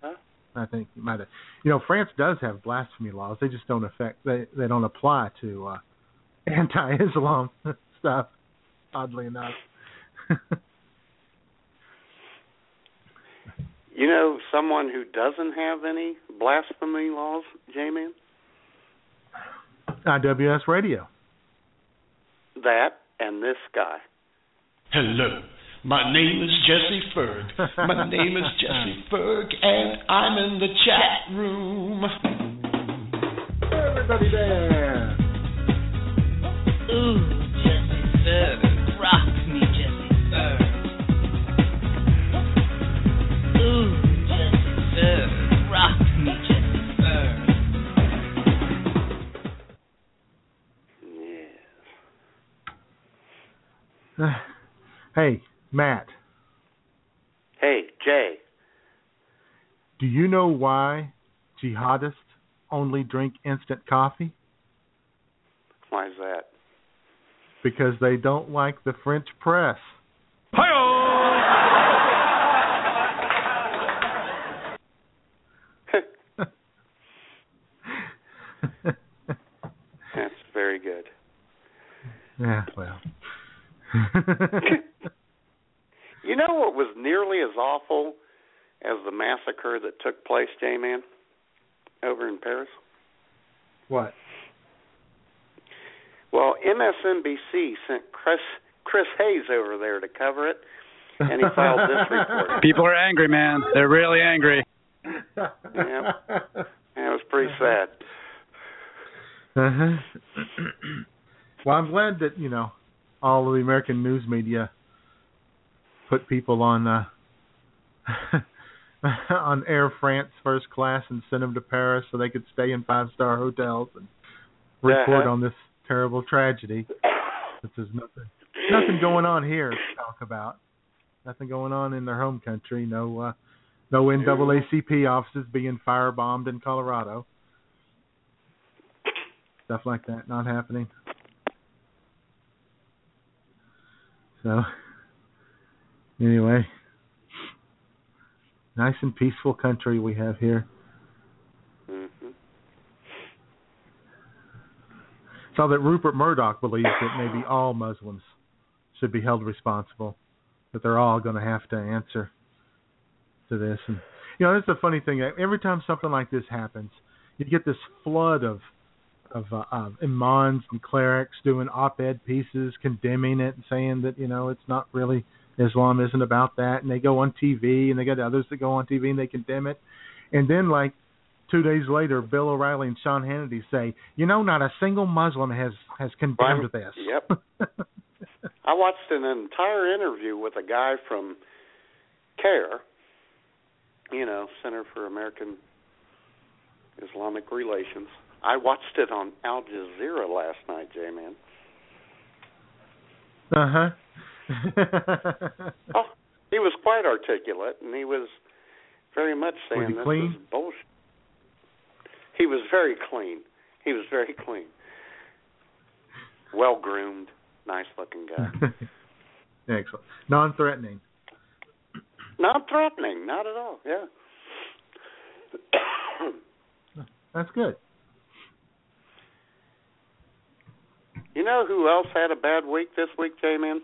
I think it might have. You know, France does have blasphemy laws. They just don't affect. They don't apply to anti-Islam stuff. Oddly enough. You know, someone who doesn't have any blasphemy laws, J-Man? IWS Radio. That and this guy. Hello, my name is Jesse Ferg. My name is Jesse Ferg, and I'm in the chat room. Everybody there. Ooh, Jesse Ferg. Rock me, Jesse Ferg. Ooh, Jesse Ferg. Rock me, Jesse Ferg. Yes. Hey, Matt. Hey, Jay. Do you know why jihadists only drink instant coffee? Why is that? Because they don't like the French press. Hi-oh! That's very good. Yeah, well. You know what was nearly as awful as the massacre that took place, J-Man, over in Paris? What? Well, MSNBC sent Chris Hayes over there to cover it, and he filed this report. People are angry, man. They're really angry. Yeah, that was pretty sad. Uh-huh. Well, I'm glad that, you know, all of the American news media put people on on Air France first class and sent them to Paris so they could stay in 5-star hotels and report on this terrible tragedy. But there's nothing going on here to talk about. Nothing going on in their home country. No NAACP offices being firebombed in Colorado. Stuff like that not happening. So, anyway, nice and peaceful country we have here. Mm-hmm. Saw that Rupert Murdoch believes that maybe all Muslims should be held responsible, that they're all going to have to answer to this. And, you know, that's the funny thing. Every time something like this happens, you get this flood of imams and clerics doing op-ed pieces, condemning it and saying that, you know, it's not really, Islam isn't about that. And they go on TV, and they got others that go on TV and they condemn it. And then, like, 2 days later, Bill O'Reilly and Sean Hannity say, you know, not a single Muslim has condemned this. Yep. I watched an entire interview with a guy from CARE, you know, Center for American Islamic Relations. I watched it on Al Jazeera last night, J-Man. Uh-huh. Oh, he was quite articulate, and he was very much saying this is bullshit. He was very clean. He was very clean. Well-groomed, nice-looking guy. Excellent. Non-threatening. Non-threatening, not at all, yeah. That's good. You know who else had a bad week this week, J-Man?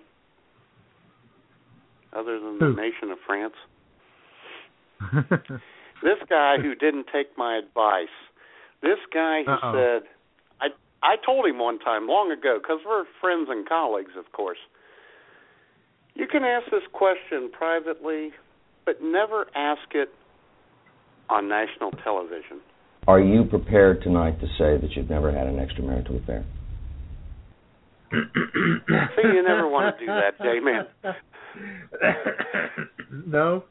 Other than the nation of France. This guy who didn't take my advice. This guy who said, I told him one time long ago, because we're friends and colleagues, of course, you can ask this question privately, but never ask it on national television. Are you prepared tonight to say that you've never had an extramarital affair? See, you never want to do that, J-Man. No.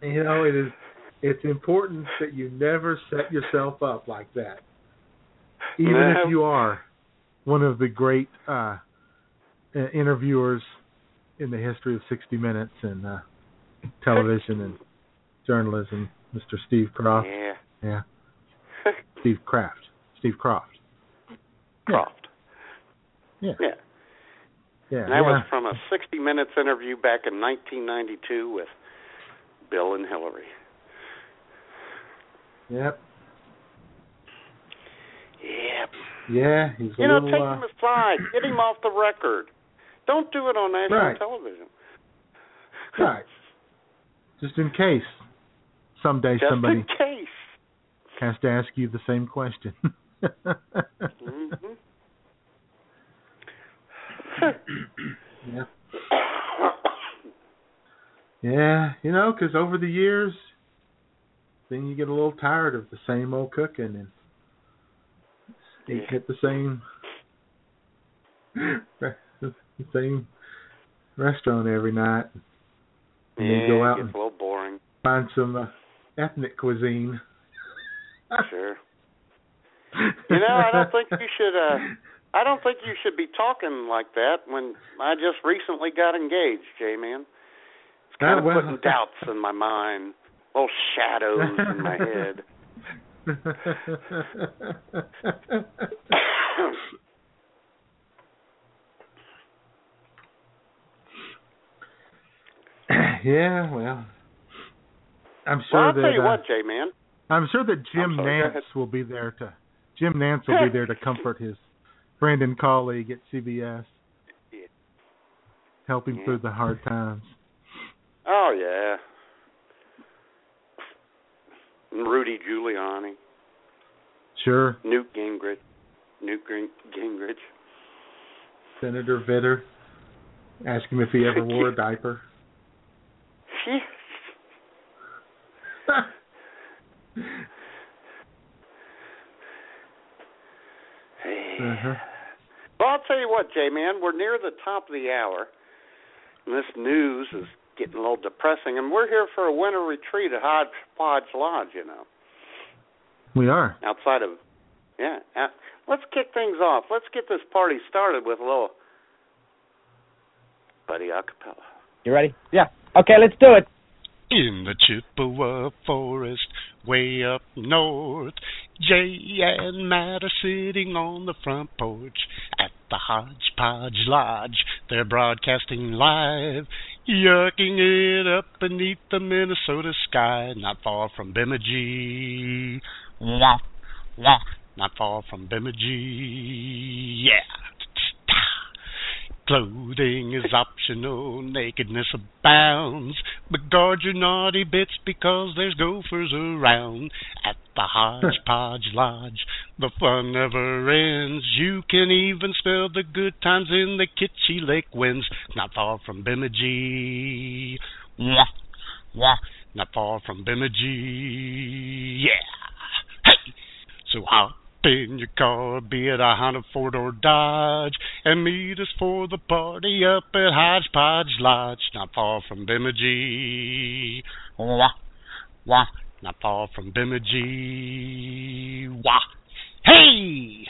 You know, it's important that you never set yourself up like that. Even if you are one of the great interviewers in the history of 60 Minutes and television and journalism, Mr. Steve Croft. Yeah. Steve Croft. Croft. Yeah. And that was from a 60 Minutes interview back in 1992 with Bill and Hillary. Yep. Yep. Yeah, he's a little... take him aside. Get him off the record. Don't do it on national television. Right. Just in case. Someday somebody... Just in case. Has to ask you the same question. Yeah. Yeah, you know, because over the years, then you get a little tired of the same old cooking and you get the same restaurant every night. And you go out and a little boring. Find some ethnic cuisine. Sure. You know, I don't think you should. I don't think you should be talking like that. When I just recently got engaged, J-Man, it's kind of putting doubts in my mind, little shadows in my head. Yeah, well, I'm sure. Well, I'll tell you what, J-Man. I'm sure that Jim Nance will be there to comfort his friend and colleague at CBS, help him through the hard times. Oh, yeah. And Rudy Giuliani. Sure. Newt Gingrich. Senator Vitter. Ask him if he ever wore a diaper. Uh-huh. Well, I'll tell you what, J-Man, we're near the top of the hour, and this news is getting a little depressing, and we're here for a winter retreat at Hodgepodge Lodge, you know. We are. Outside of, let's kick things off. Let's get this party started with a little Buddy Acapella. You ready? Yeah. Okay, let's do it. In the Chippewa forest, way up north, Jay and Matt are sitting on the front porch at the Hodgepodge Lodge. They're broadcasting live, yucking it up beneath the Minnesota sky, not far from Bemidji. Wah, wah, not far from Bemidji. Yeah. Clothing is optional, nakedness abounds, but guard your naughty bits because there's gophers around. At the Hodgepodge Lodge, the fun never ends. You can even smell the good times in the kitschy lake winds, not far from Bemidji. Wah, wah, not far from Bemidji. Yeah. Hey, so hot. In your car, be it a Honda, Ford, or Dodge, and meet us for the party up at Hodgepodge Lodge, not far from Bemidji. Wah, wah, not far from Bemidji. Wah. Hey!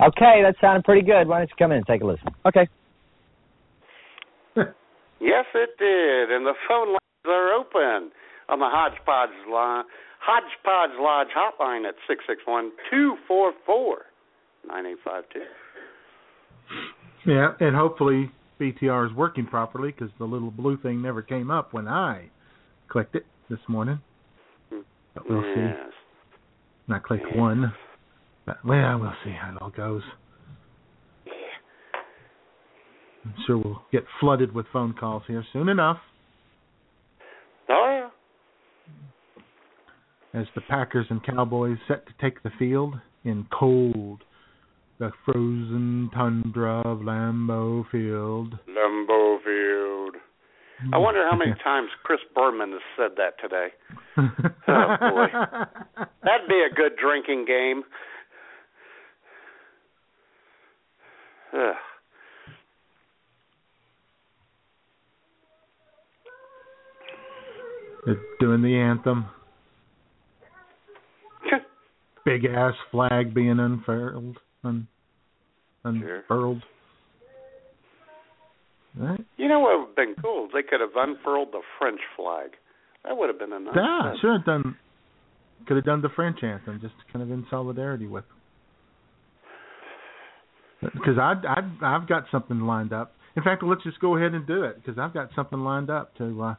Okay, that sounded pretty good. Why don't you come in and take a listen? Okay. Yes, it did, and the phone lines are open on the Hodgepodge Lodge. Hodgepodge Lodge hotline at 661-244-9852. Yeah, and hopefully BTR is working properly because the little blue thing never came up when I clicked it this morning. But we'll see. And I clicked one. But, well, we'll see how it all goes. Yeah. I'm sure we'll get flooded with phone calls here soon enough. Oh, yeah. As the Packers and Cowboys set to take the field in cold, the frozen tundra of Lambeau Field. Lambeau Field. I wonder how many times Chris Berman has said that today. Oh, boy. That'd be a good drinking game. Ugh. They're doing the anthem. Big ass flag being unfurled. Unfurled. Sure. Right. You know what would have been cool? They could have unfurled the French flag. That would have been a nice. Yeah, sure. Could have done the French anthem just kind of in solidarity with them. Because I've got something lined up. In fact, let's just go ahead and do it because I've got something lined up to, really?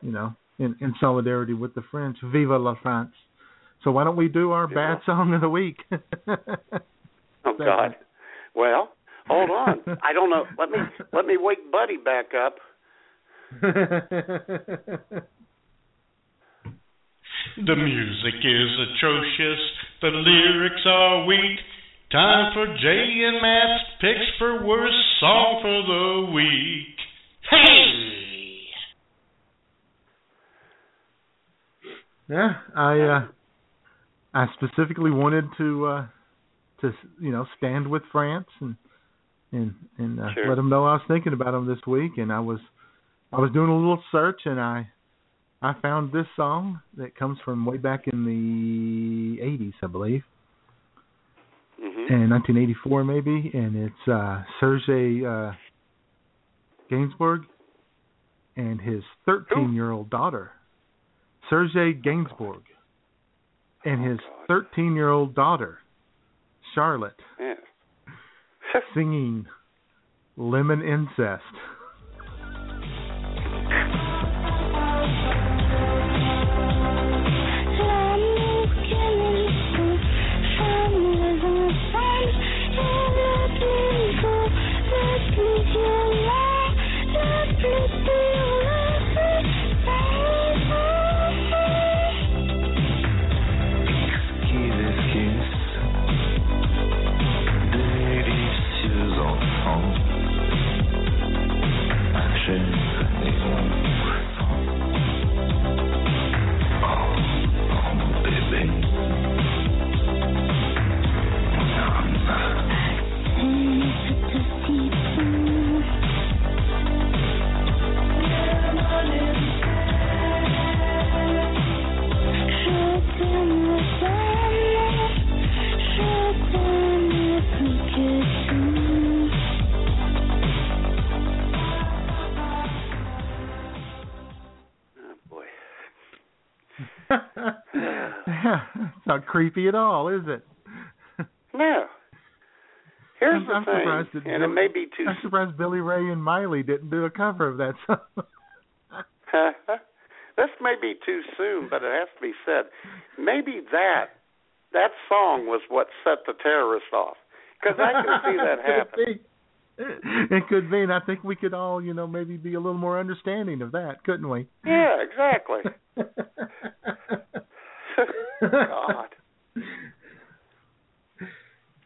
You know, in solidarity with the French. Vive la France. So why don't we do our bad song of the week? Oh, God. Well, hold on. I don't know. Let me wake Buddy back up. The music is atrocious. The lyrics are weak. Time for Jay and Matt's picks for worst song for the week. Hey! Yeah, I specifically wanted to stand with France and sure. Let them know I was thinking about them this week, and I was doing a little search, and I found this song that comes from way back in the 80s, I believe. Mm-hmm. In 1984, maybe, and it's Sergei Gainsbourg and his 13-year-old daughter. Sergei Gainsbourg and his 13-year-old daughter, Charlotte, singing Lemon Incest. It's not creepy at all, is it? No. Here's the thing, and it may be too... I'm surprised Billy Ray and Miley didn't do a cover of that song. This may be too soon, but it has to be said. Maybe that song was what set the terrorists off, because I can see that happen. It could be, and I think we could all, maybe be a little more understanding of that, couldn't we? Yeah, exactly. God.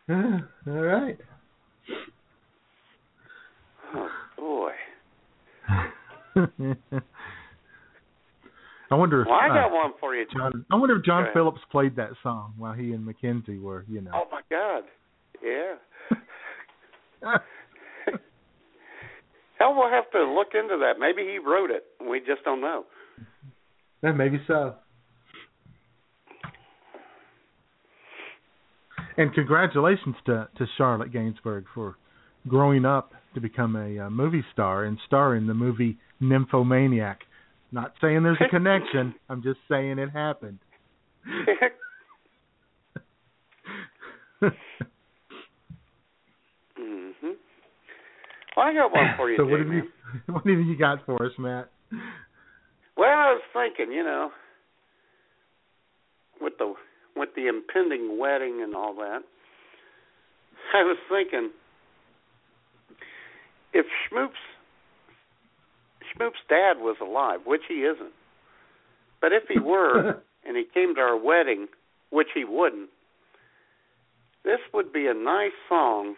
All right. Oh, boy. I wonder if... Well, I got one for you, John. I wonder if John Phillips played that song while he and McKenzie were, Oh, my God. Yeah. Hell, we'll have to look into that. Maybe he wrote it. We just don't know. Yeah, maybe so. And congratulations to Charlotte Gainsbourg for growing up to become a movie star and star in the movie Nymphomaniac. Not saying there's a connection. I'm just saying it happened. Mm-hmm. Well, I got one for you, Jamie. What have you got for us, Matt? Well, I was thinking, with the impending wedding and all that, I was thinking, if Schmoop's dad was alive, which he isn't, but if he were, and he came to our wedding, which he wouldn't, this would be a nice song,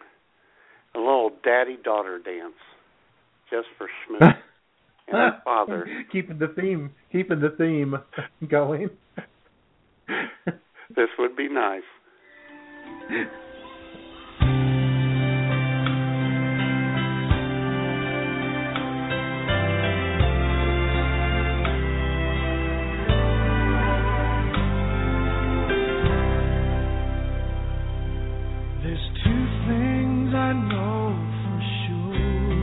a little daddy-daughter dance, just for Schmoop and his father. Keeping the theme going. This would be nice. There's two things I know for sure.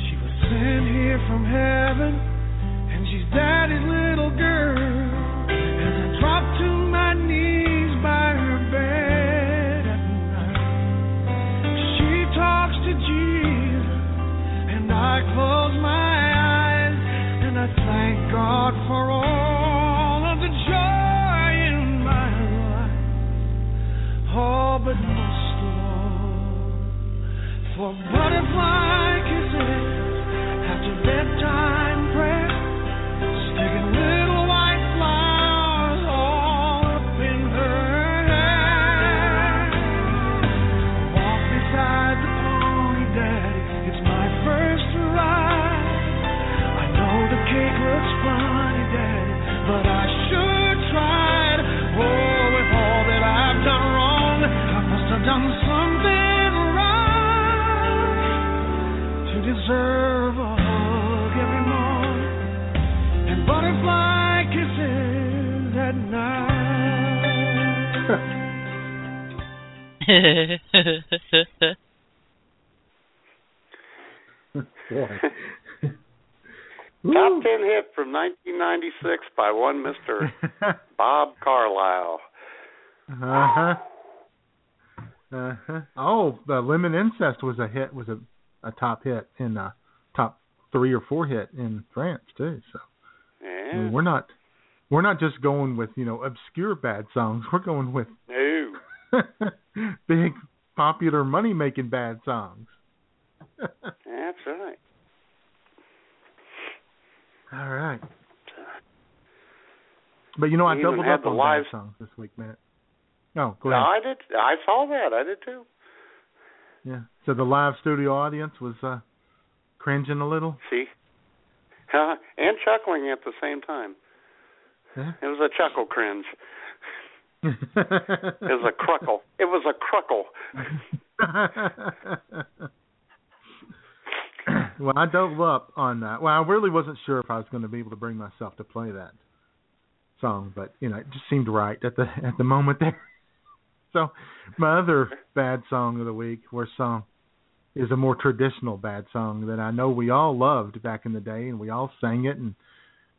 She was sent here from heaven, and she's daddy's little girl. Dropped to my knees by her bed. Top 10 hit from 1996 by one Mr. Bob Carlisle. Oh, the Lemon Incest was a hit, was a top hit in top 3 or 4 hit in France too. So yeah. I mean, we're not just going with obscure bad songs. We're going with big popular money making bad songs. That's right. All right. But I doubled up on live songs this week, Matt. No, go ahead. No, I did. I saw that. I did too. Yeah. So the live studio audience was cringing a little. See, and chuckling at the same time. Huh? It was a chuckle cringe. It was a cruckle. It was a cruckle. Well, I doubled up on that. Well, I really wasn't sure if I was going to be able to bring myself to play that song, but it just seemed right at the moment there. So my other bad song of the week is a more traditional bad song that I know we all loved back in the day, and we all sang it and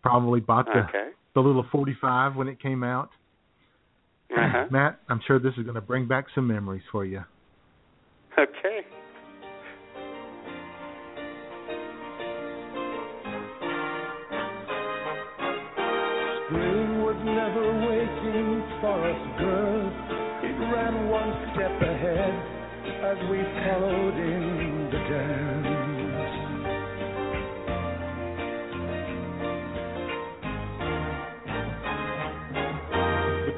probably bought the little 45 when it came out. Uh-huh. Matt, I'm sure this is going to bring back some memories for you. Okay. Spring was never waiting for us, girls. It ran one step ahead as we followed in the dance.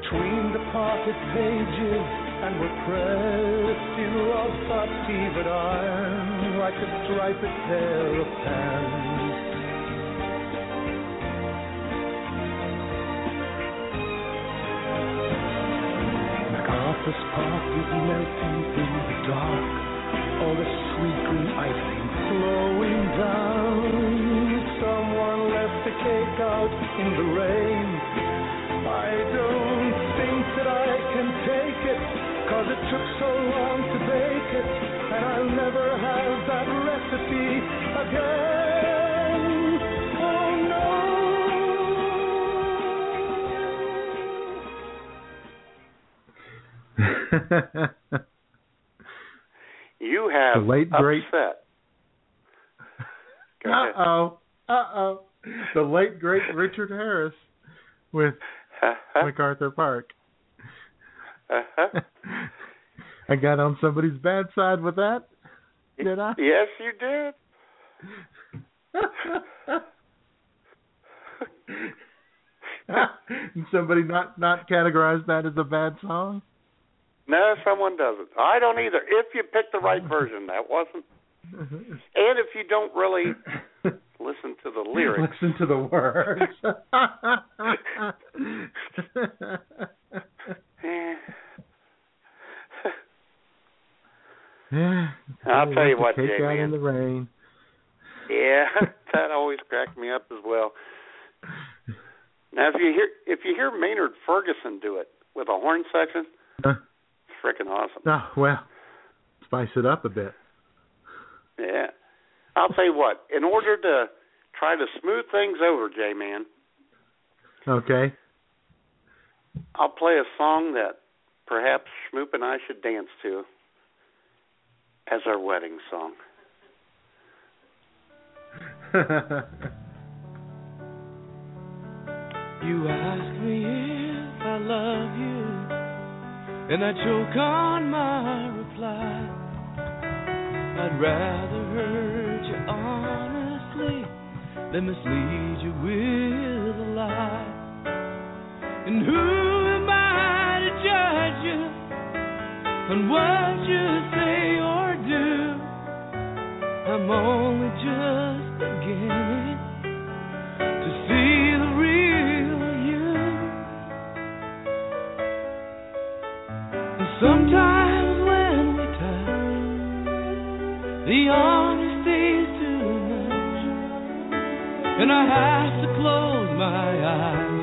Between the parted pages and were pressed in love's hot fevered iron like a striped pair of pants. The spark is melting through the dark, all the sweet green icing flowing down. Someone left the cake out in the rain. I don't think that I can take it, 'cause it took so long to bake it, and I'll never have that recipe again. You have late upset. Uh-oh. The late, great Richard Harris with MacArthur Park. I got on somebody's bad side with that, did I? Yes, you did. Somebody not categorized that as a bad song? No, someone doesn't. I don't either. If you pick the right version, that wasn't. And if you don't really listen to the lyrics. Listen to the words. I'll tell you what, Jamie. Take out in the rain. Yeah, that always cracked me up as well. Now, if you hear Maynard Ferguson do it with a horn section, it's freaking awesome. Oh, well, spice it up a bit. Yeah. I'll tell you what, in order to try to smooth things over, J-Man, okay, I'll play a song that perhaps Schmoop and I should dance to as our wedding song. You ask me if I love you, and I choke on my reply. I I'd rather hurt you honestly than mislead you with a lie. And who am I to judge you on what you say or do? I'm only just beginning to see the real you. And sometimes when we touch, the honesty's too much, and I have to close my eyes.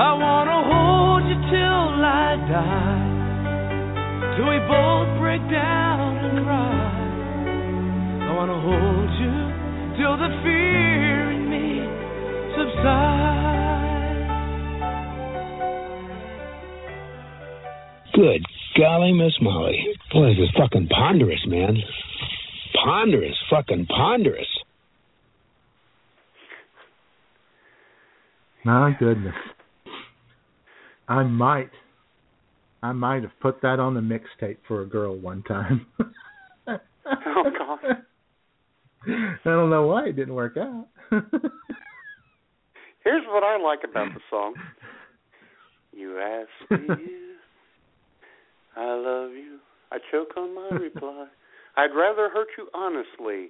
I wanna hold you till I die, till we both break down and cry. I wanna hold you till the fear in me subsides. Good golly, Miss Molly. Boy, this is fucking ponderous, man. Ponderous, fucking ponderous. My goodness. I might have put that on the mixtape for a girl one time. Oh, God. I don't know why it didn't work out. Here's what I like about the song. You ask me, I love you. I choke on my reply. I'd rather hurt you honestly.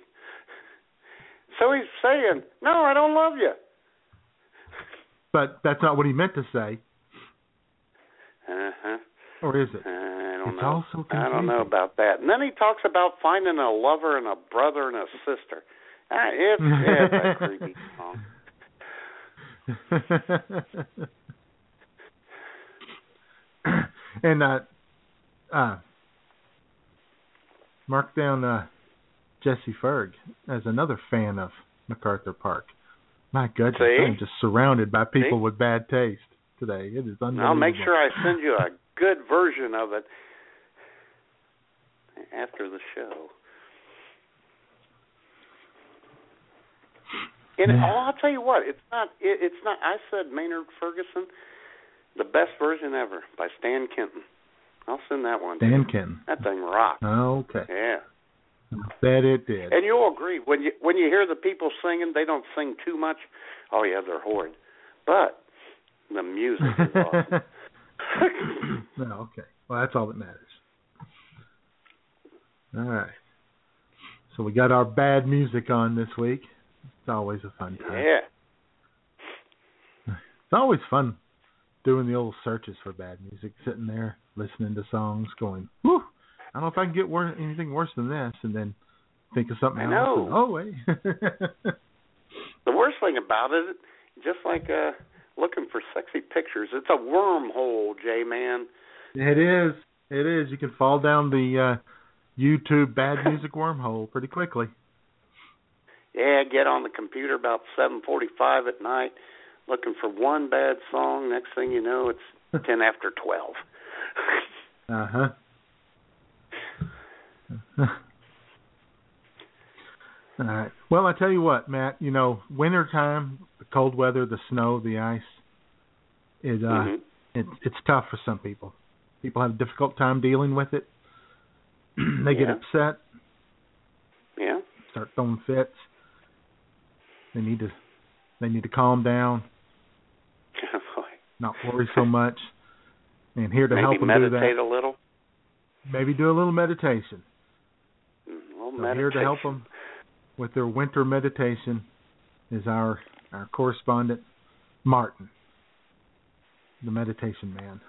So he's saying, no, I don't love you. But that's not what he meant to say. Uh-huh. Or is it? I don't know. It's all so confusing. I don't know about that. And then he talks about finding a lover and a brother and a sister. It's a creepy song. And mark down Jesse Ferg as another fan of MacArthur Park. My goodness, I'm just surrounded by people with bad taste today. It is unbelievable. I'll make sure I send you a good version of it after the show. And I'll tell you what, it's not. I said Maynard Ferguson, the best version ever by Stan Kenton. I'll send that one. Stan Kenton. That thing rocked. Okay. Yeah. That it did. And you'll agree, when you hear the people singing, they don't sing too much. Oh, yeah, they're horrid. But the music is awesome. No, okay. Well, that's all that matters. All right. So we got our bad music on this week. It's always a fun time. Yeah. It's always fun doing the old searches for bad music, sitting there listening to songs going, whew. I don't know if I can get anything worse than this, and then think of something else. I know. And, oh, wait. The worst thing about it, just like looking for sexy pictures, it's a wormhole, J-Man. It is. It is. You can fall down the YouTube bad music wormhole pretty quickly. Yeah, get on the computer about 7:45 at night, looking for one bad song. Next thing you know, it's 10 after 12. Uh-huh. All right. Well, I tell you what, Matt, winter time, the cold weather, the snow, the ice, it's tough for some people. People have a difficult time dealing with it. They get upset. Yeah. Start throwing fits. They need to calm down. Oh, boy. Not worry so much. And here to help them do that. Maybe meditate a little. Maybe do a little meditation. I'm here to help them with their winter meditation is our correspondent, Martin, the meditation man.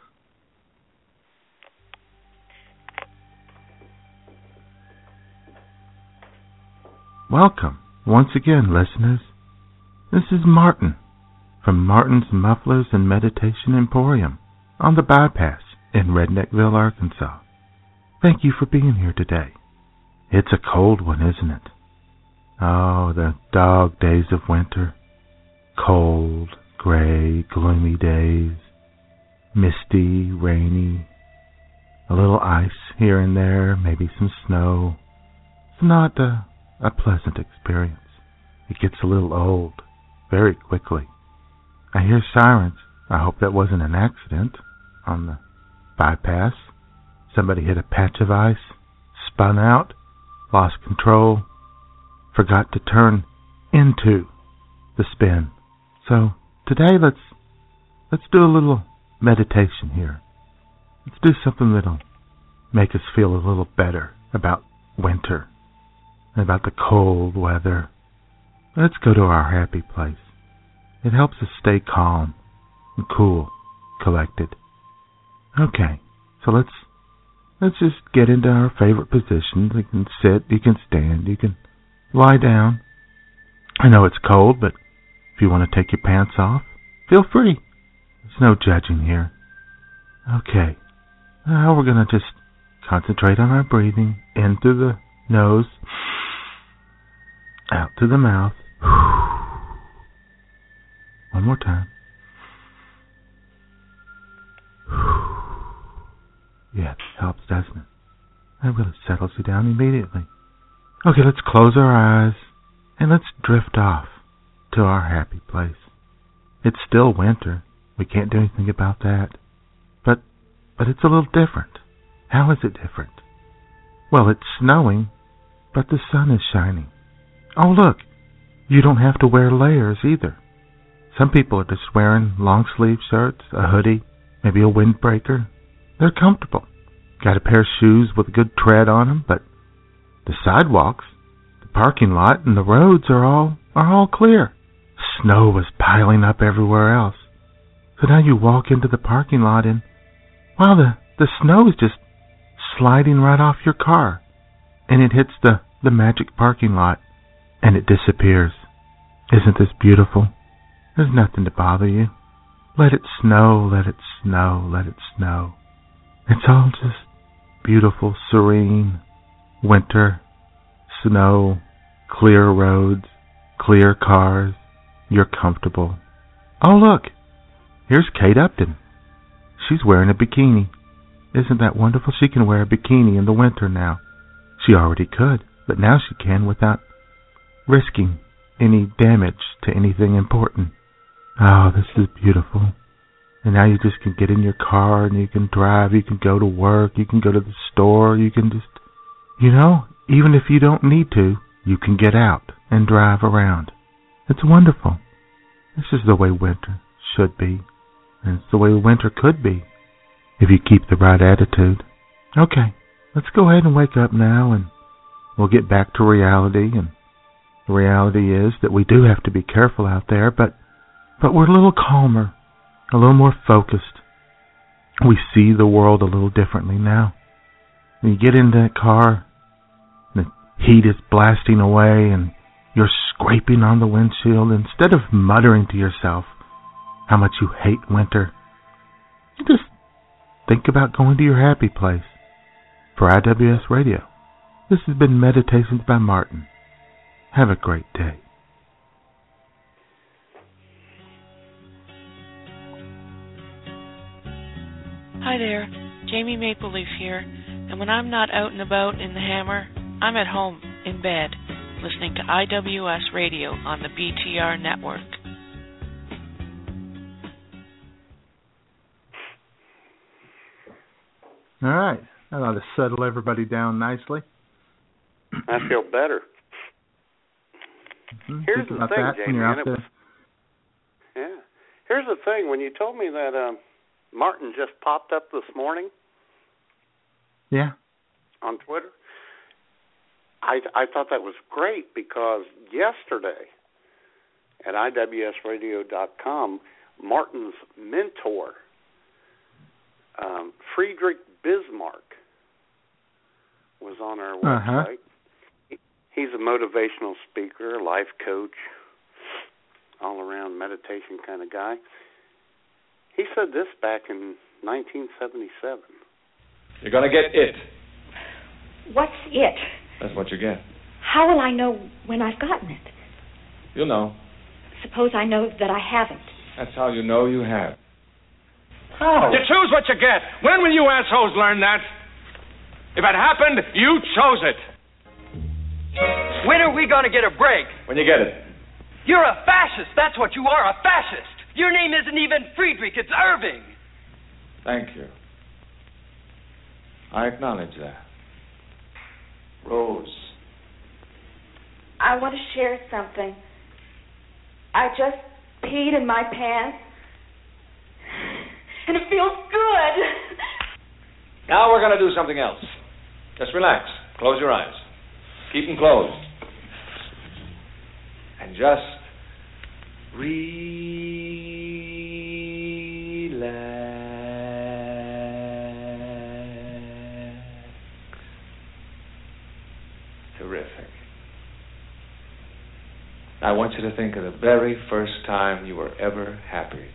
Welcome once again, listeners. This is Martin from Martin's Mufflers and Meditation Emporium on the Bypass in Redneckville, Arkansas. Thank you for being here today. It's a cold one, isn't it? Oh, the dog days of winter. Cold, gray, gloomy days. Misty, rainy. A little ice here and there, maybe some snow. It's not a pleasant experience. It gets a little old, very quickly. I hear sirens. I hope that wasn't an accident on the bypass. Somebody hit a patch of ice, spun out, lost control, forgot to turn into the spin. So today let's do a little meditation here. Let's do something that'll make us feel a little better about winter and about the cold weather. Let's go to our happy place. It helps us stay calm and cool, collected. Okay, so let's just get into our favorite positions. You can sit, you can stand, you can lie down. I know it's cold, but if you want to take your pants off, feel free. There's no judging here. Okay, now we're going to just concentrate on our breathing. In through the nose, out through the mouth. One more time. Yeah, it helps, doesn't it? That really settles you down immediately. Okay, let's close our eyes and let's drift off to our happy place. It's still winter. We can't do anything about that. But it's a little different. How is it different? Well, it's snowing, but the sun is shining. Oh, look, you don't have to wear layers either. Some people are just wearing long-sleeve shirts, a hoodie, maybe a windbreaker. They're comfortable. Got a pair of shoes with a good tread on them, but the sidewalks, the parking lot, and the roads are all clear. Snow was piling up everywhere else. So now you walk into the parking lot and, wow, the snow is just sliding right off your car. And it hits the magic parking lot, and it disappears. Isn't this beautiful? There's nothing to bother you. Let it snow, let it snow, let it snow. It's all just beautiful, serene, winter, snow, clear roads, clear cars. You're comfortable. Oh, look, here's Kate Upton. She's wearing a bikini. Isn't that wonderful? She can wear a bikini in the winter now. She already could, but now she can without risking any damage to anything important. Oh, this is beautiful. And now you just can get in your car and you can drive, you can go to work, you can go to the store, you can just, even if you don't need to, you can get out and drive around. It's wonderful. This is the way winter should be, and it's the way winter could be, if you keep the right attitude. Okay, let's go ahead and wake up now, and we'll get back to reality, and the reality is that we do have to be careful out there, but we're a little calmer, a little more focused. We see the world a little differently now. When you get in that car, the heat is blasting away, and you're scraping on the windshield. Instead of muttering to yourself how much you hate winter, you just think about going to your happy place. For IWS Radio, this has been Meditations by Martin. Have a great day. Hi there, Jamie Maple Leaf here, and when I'm not out and about in the hammer, I'm at home, in bed, listening to IWS Radio on the BTR network. All right, that ought to settle everybody down nicely. I feel better. Mm-hmm. Here's the thing, Jamie. Here's the thing, when you told me that Martin just popped up this morning. Yeah. On Twitter. I thought that was great because yesterday at IWSradio.com, Martin's mentor, Friedrich Bismarck, was on our website. Uh-huh. He's a motivational speaker, life coach, all-around meditation kind of guy. He said this back in 1977. You're going to get it. What's it? That's what you get. How will I know when I've gotten it? You'll know. Suppose I know that I haven't. That's how you know you have. How? You choose what you get. When will you assholes learn that? If it happened, you chose it. When are we going to get a break? When you get it. You're a fascist. That's what you are, a fascist. Your name isn't even Friedrich, it's Irving. Thank you. I acknowledge that. Rose. I want to share something. I just peed in my pants, and it feels good. Now we're going to do something else. Just relax. Close your eyes. Keep them closed. And just relax. Terrific. I want you to think of the very first time you were ever happy.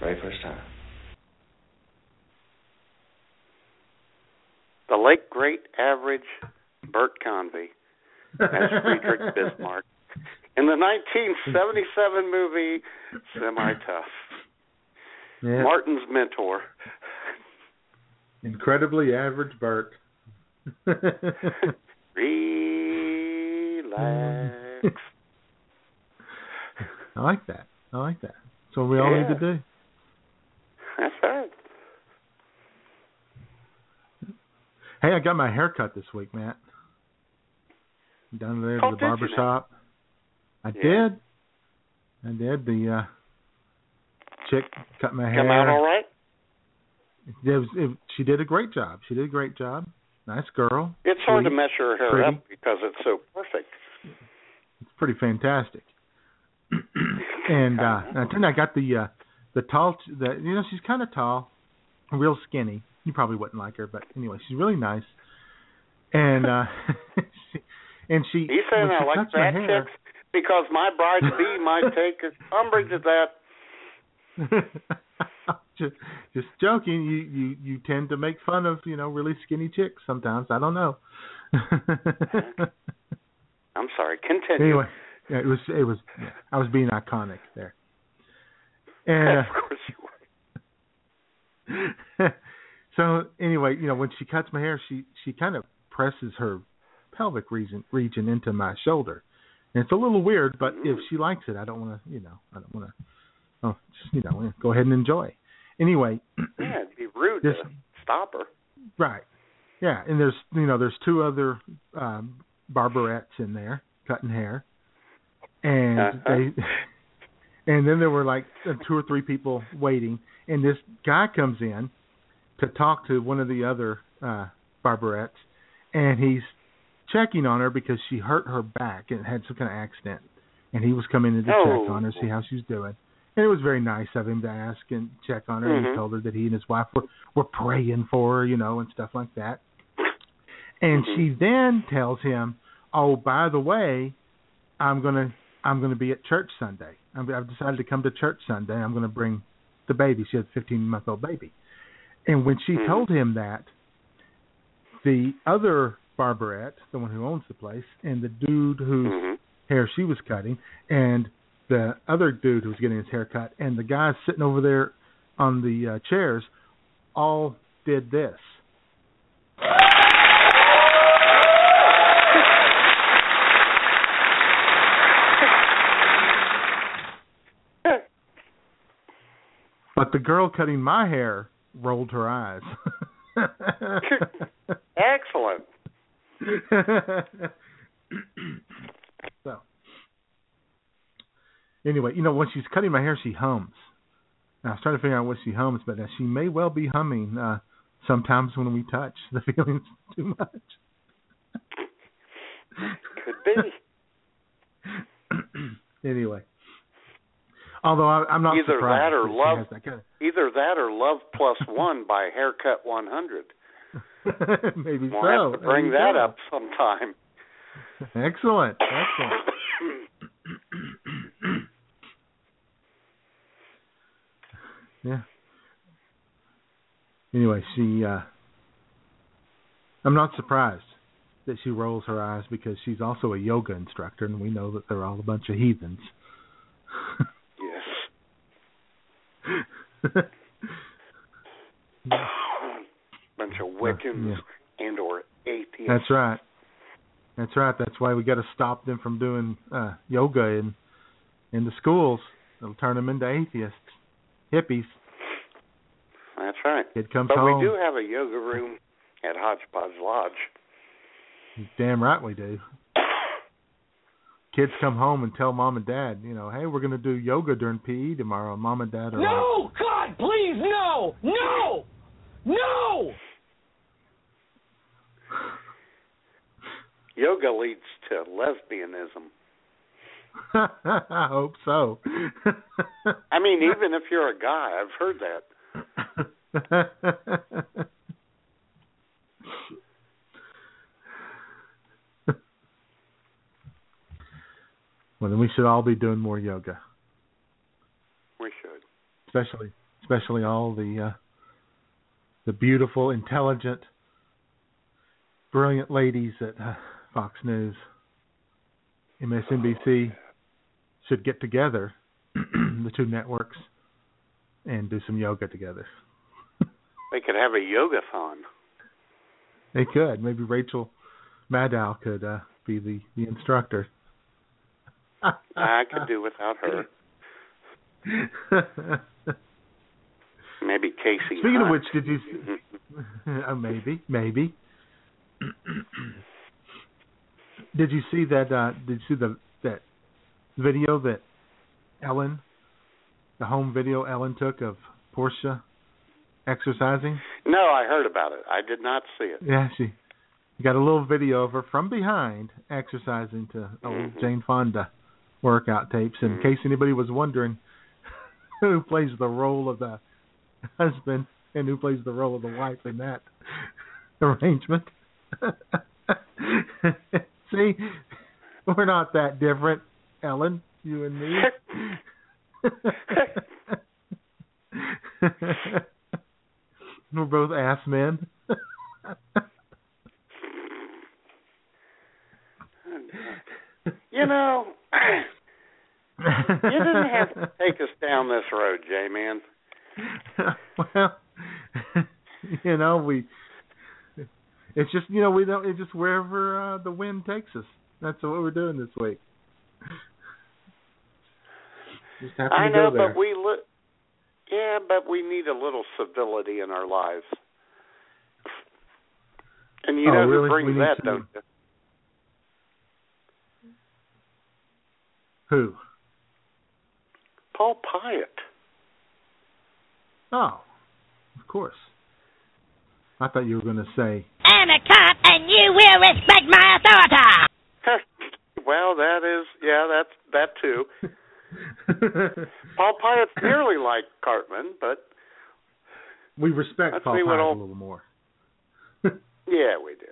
Very first time. The late, great, average Bert Convey as Friedrich Bismarck in the 1977 movie Semi-Tough. Yeah. Martin's mentor. Incredibly average Bert. Relax. I like that. I like that. That's what we all need to do. That's right. Hey, I got my haircut this week, Matt. Down there to the barber shop. I did. The chick cut my hair. Come out all right? She did a great job. Nice girl. It's hard to measure her up because it's so perfect. It's pretty fantastic. And I got the tall. She's kind of tall, real skinny. You probably wouldn't like her, but anyway, she's really nice. And she. You saying I like fat chicks? Because my bride-to-be might take umbrage at that. just joking. You tend to make fun of really skinny chicks sometimes. I don't know. I'm sorry. Continue. Anyway, it was. I was being iconic there. And of course you were. So anyway, when she cuts my hair, she kind of presses her pelvic region into my shoulder, and it's a little weird. But if she likes it, I don't want to. Oh, just, go ahead and enjoy. Anyway, yeah, it'd be rude to stop her. Right. Yeah, and there's two other barberettes in there cutting hair, and and then there were like two or three people waiting, and this guy comes in to talk to one of the other barberettes, and he's checking on her because she hurt her back and had some kind of accident, and he was coming in to check on her, see how she was doing. And it was very nice of him to ask and check on her, and he told her that he and his wife were praying for her, and stuff like that. And she then tells him, oh, by the way, I'm gonna be at church Sunday. I've decided to come to church Sunday. I'm going to bring the baby. She had a 15-month-old baby. And when she told him that, the other barberette, the one who owns the place, and the dude whose hair she was cutting, and the other dude who was getting his hair cut, and the guy sitting over there on the chairs, all did this. But the girl cutting my hair rolled her eyes. Excellent. So, anyway, when she's cutting my hair, she hums. And I was trying to figure out what she hums, but she may well be humming sometimes when we touch. The feeling's too much. Could be. Anyway. Although I'm not surprised. Either that or Love Plus One by Haircut 100. Maybe we'll have to bring that up sometime. Excellent. Yeah. Anyway, she. I'm not surprised that she rolls her eyes because she's also a yoga instructor, and we know that they're all a bunch of heathens. Bunch of Wiccans and or atheists. That's right. That's why we got to stop them from doing yoga in the schools. It'll turn them into atheists, hippies. That's right. It comes but home. But we do have a yoga room at Hodgepodge Lodge. Damn right we do. Kids come home and tell mom and dad, you know, hey, we're going to do yoga during PE tomorrow. Mom and dad are no, like, God, please, no, no, no. Yoga leads to lesbianism. I hope so. I mean, even if you're a guy, I've heard that. Well, then we should all be doing more yoga. We should. Especially all the beautiful, intelligent, brilliant ladies at Fox News, MSNBC should get together, the two networks, and do some yoga together. They could have a yogathon. They could. Maybe Rachel Maddow could be the instructor. I could do without her. Maybe Casey. Speaking of which, did you... maybe. Did you see that? Did you see that video that Ellen, the home video Ellen took of Portia exercising? No, I heard about it. I did not see it. Yeah, she got a little video of her from behind exercising to old Jane Fonda workout tapes. And in case anybody was wondering who plays the role of the husband and who plays the role of the wife in that arrangement. See, we're not that different, Ellen, you and me. We're both ass men. You know, you didn't have to take us down this road, J-Man. Well, you know, it's just, you know, we don't. It's just wherever the wind takes us. That's what we're doing this week. Just I know, to go there. But we need a little civility in our lives. And you know really? Who brings that, don't you? Who? Paul Pyatt. Oh, of course. I thought you were going to say, I'm a cop and you will respect my authority. Well, that is, yeah, that too. Paul Pyatt's nearly like Cartman, but we respect Paul Pyatt a little more. Yeah, we do.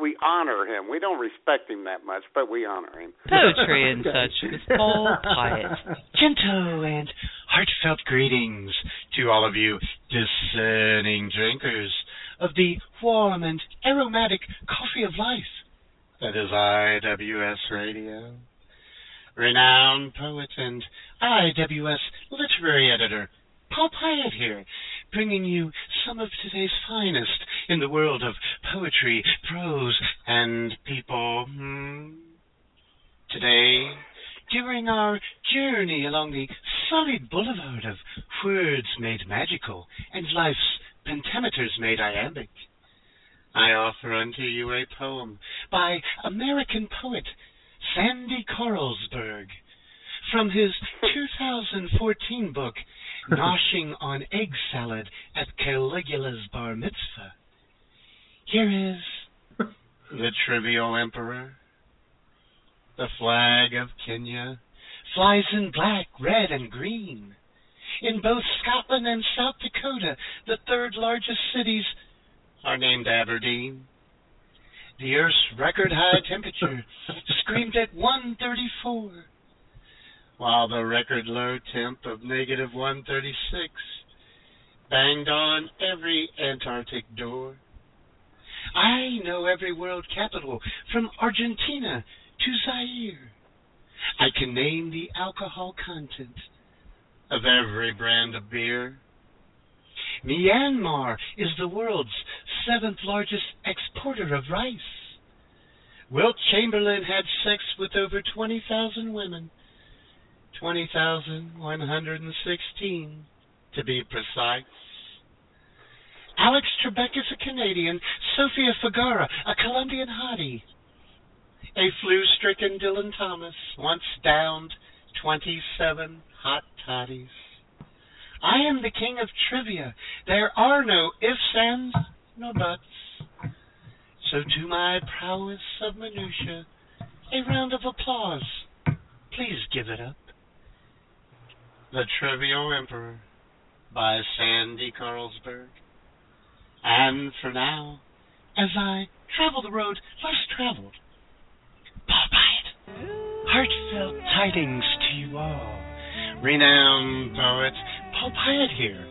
We honor him. We don't respect him that much, but we honor him. Poetry and such with Paul Pyatt. Gentle and heartfelt greetings to all of you discerning drinkers of the warm and aromatic coffee of life that is IWS Radio. Renowned poet and IWS literary editor Paul Pyatt here, bringing you some of today's finest in the world of poetry, prose, and people. Today, during our journey along the solid boulevard of words made magical and life's pentameters made iambic, I offer unto you a poem by American poet Sandy Carlsberg from his 2014 book, Noshing on Egg Salad at Caligula's Bar Mitzvah. Here is The Trivial Emperor. The flag of Kenya flies in black, red, and green. In both Scotland and South Dakota, the third largest cities are named Aberdeen. The Earth's record high temperature screamed at 134. While the record low temp of negative 136 banged on every Antarctic door. I know every world capital from Argentina to Zaire. I can name the alcohol content of every brand of beer. Myanmar is the world's 7th largest exporter of rice. Wilt Chamberlain had sex with over 20,000 women. 20,116, to be precise. Alex Trebek is a Canadian, Sofia Vergara, a Colombian hottie. A flu-stricken Dylan Thomas once downed 27 hot toddies. I am the king of trivia. There are no ifs, ands, no buts. So to my prowess of minutia, a round of applause. Please give it up. The Trivial Emperor by Sandy Carlsberg. And for now, as I travel the road less traveled, Paul Byatt. Heartfelt tidings to you all. Renowned poet Paul Byatt here.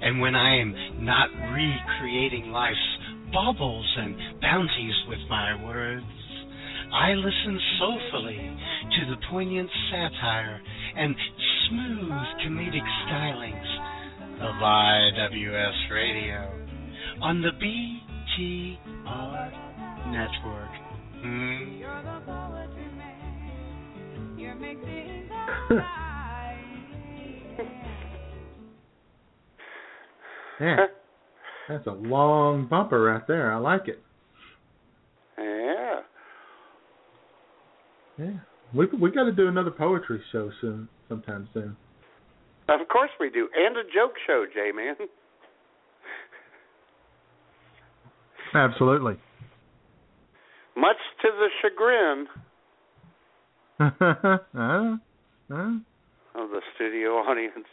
And when I am not recreating life's baubles and bounties with my words, I listen soulfully to the poignant satire and smooth comedic stylings of IWS Radio on the BTR network. You're the poetry man. You're making the yeah. That's a long bumper right there. I like it. Yeah. Yeah. We got to do another poetry show soon, sometime soon. Of course we do. And a joke show, J-Man. Absolutely. Much to the chagrin of the studio audience.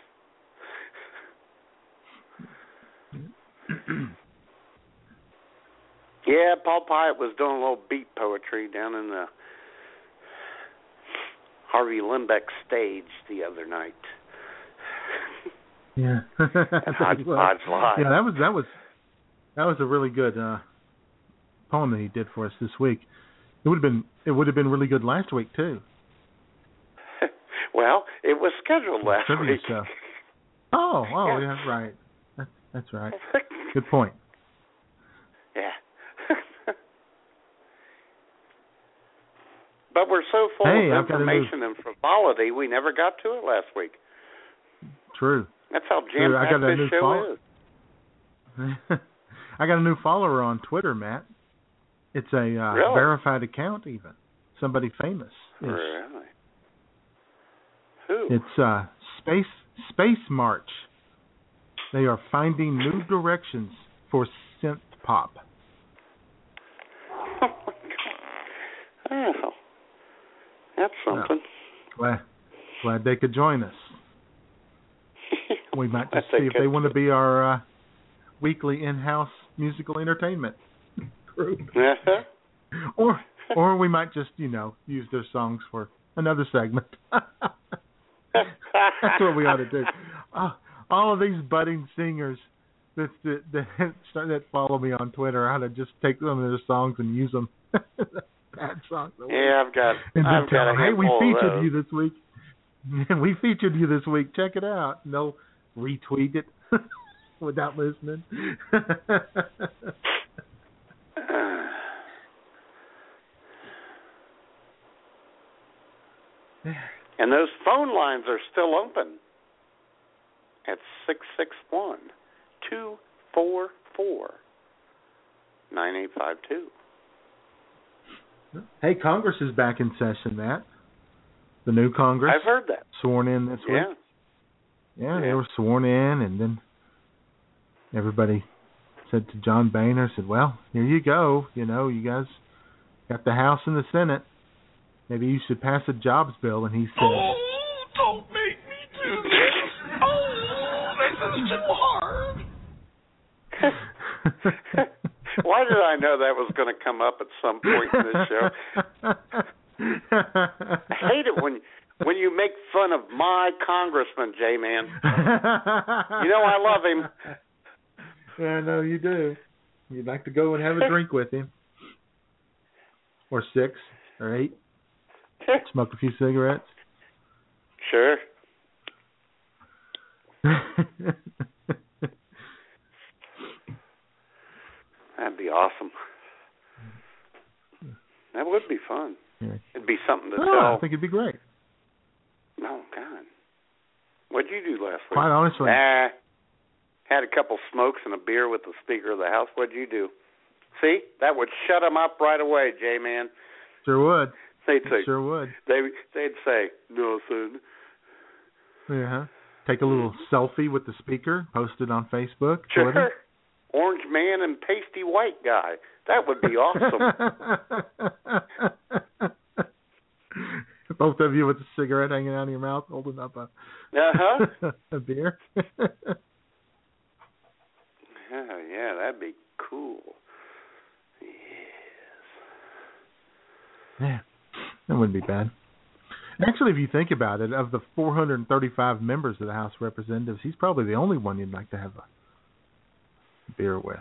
Yeah, Paul Pyatt was doing a little beat poetry down in the Harvey Limbeck stage the other night. Yeah. At Hodgepodge Lodge. Yeah, that was a really good poem that he did for us this week. It would have been really good last week too. Well, it was scheduled last week. Stuff. Oh, yeah, right. That's right. Good point. Yeah. But we're so full of information and frivolity, we never got to it last week. True. That's how jam-packed this show is. I got a new follower on Twitter, Matt. It's a really? Verified account, even. Somebody famous. Really? Who? It's Space March. They are finding new directions for synth pop. Oh, my God. Oh, that's something. Glad they could join us. We might just see if they want to be our weekly in-house musical entertainment group. Uh-huh. Or we might just, use their songs for another segment. That's what we ought to do. All of these budding singers that follow me on Twitter, I ought to just take some of their songs and use them. Bad songs. Yeah, I've got hey, we featured you this week. We featured you this week. Check it out. And they'll retweet it without listening. And those phone lines are still open. At 661-244-9852. Hey, Congress is back in session, Matt. The new Congress. I've heard that. Sworn in this week. Yeah, they were sworn in, and then everybody said to John Boehner, said, well, here you go. You guys got the House and the Senate. Maybe you should pass a jobs bill. And he said, oh, don't make me do this. Why did I know that was going to come up at some point in this show? I hate it when you make fun of my congressman, J-Man. You know I love him. I know you do. You'd like to go and have a drink with him. Or 6 or 8. Smoke a few cigarettes. Sure. That'd be awesome. That would be fun. Yeah. It'd be something to tell. I think it'd be great. Oh, God. What'd you do last week? Quite honestly. Had a couple smokes and a beer with the Speaker of the House. What'd you do? See, that would shut them up right away, J-Man. Sure would. They'd say, sure would. They'd say, no, son. Yeah. Take a little selfie with the Speaker, post it on Facebook. Sure. Twitter. Orange man and pasty white guy. That would be awesome. Both of you with a cigarette hanging out of your mouth, holding up a, a beer. Oh, yeah, that'd be cool. Yes. Yeah, that wouldn't be bad. Actually, if you think about it, of the 435 members of the House of Representatives, he's probably the only one you'd like to have a beer with.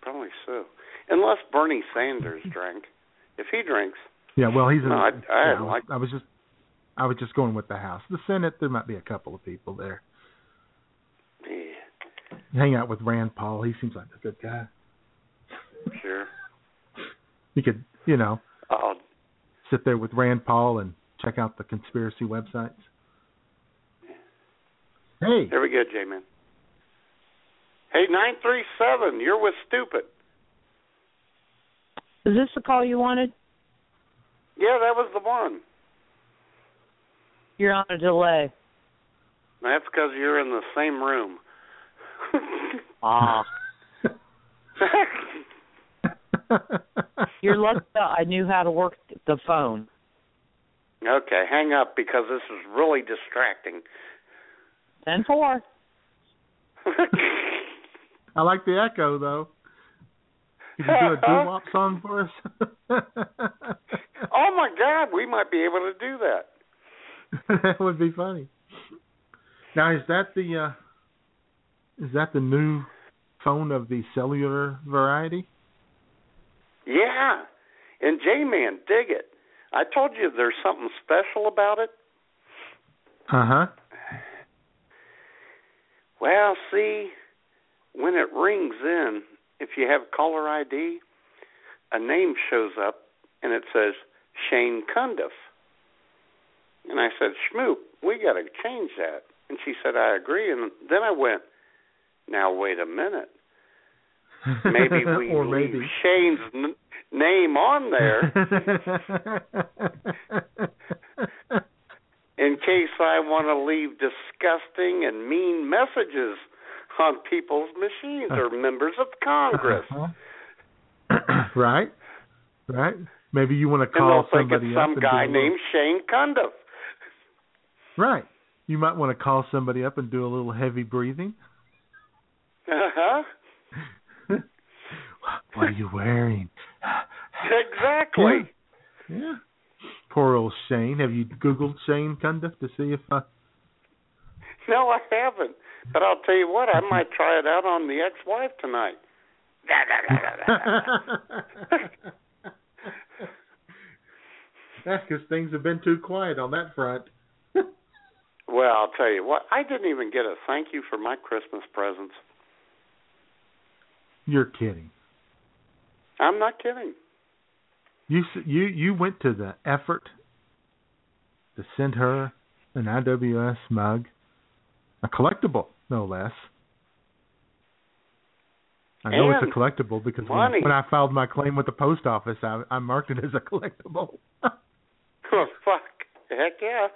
Probably so. Unless Bernie Sanders drank. If he drinks. Yeah, well, he's... I was just going with the House. The Senate, there might be a couple of people there. Yeah. Hang out with Rand Paul. He seems like a good guy. Sure. You could, you know, sit there with Rand Paul and check out the conspiracy websites. Yeah. Hey. There we go, J-Man. Hey, 937, you're with Stupid. Is this the call you wanted? Yeah, that was the one. You're on a delay. That's because you're in the same room. You're lucky I knew how to work the phone. Okay, hang up because this is really distracting. 10-4. I like the echo, though. Can you do a doo-wop song for us? Oh, my God, we might be able to do that. That would be funny. Now, is that the new phone of the cellular variety? Yeah, and J-Man, dig it. I told you there's something special about it. Uh-huh. Well, see, when it rings in, if you have caller ID, a name shows up, and it says Shane Cundiff. And I said, Schmoop, we got to change that. And she said, I agree. And then I went, now, wait a minute. Maybe we leave Shane's name on there in case I want to leave disgusting and mean messages on people's machines or members of Congress. Right. Right. Maybe you want to call somebody up. And some guy named Shane Cundiff. Right. You might want to call somebody up and do a little heavy breathing. Uh-huh. What are you wearing? Exactly. Yeah. Yeah. Poor old Shane. Have you Googled Shane Cundiff to see if... No, I haven't. But I'll tell you what, I might try it out on the ex-wife tonight. That's because things have been too quiet on that front. Well, I'll tell you what, I didn't even get a thank you for my Christmas presents. You're kidding. I'm not kidding. You went to the effort to send her an IWS mug, a collectible, no less. I know it's a collectible because when I filed my claim with the post office, I marked it as a collectible. Oh, fuck. Heck, yeah.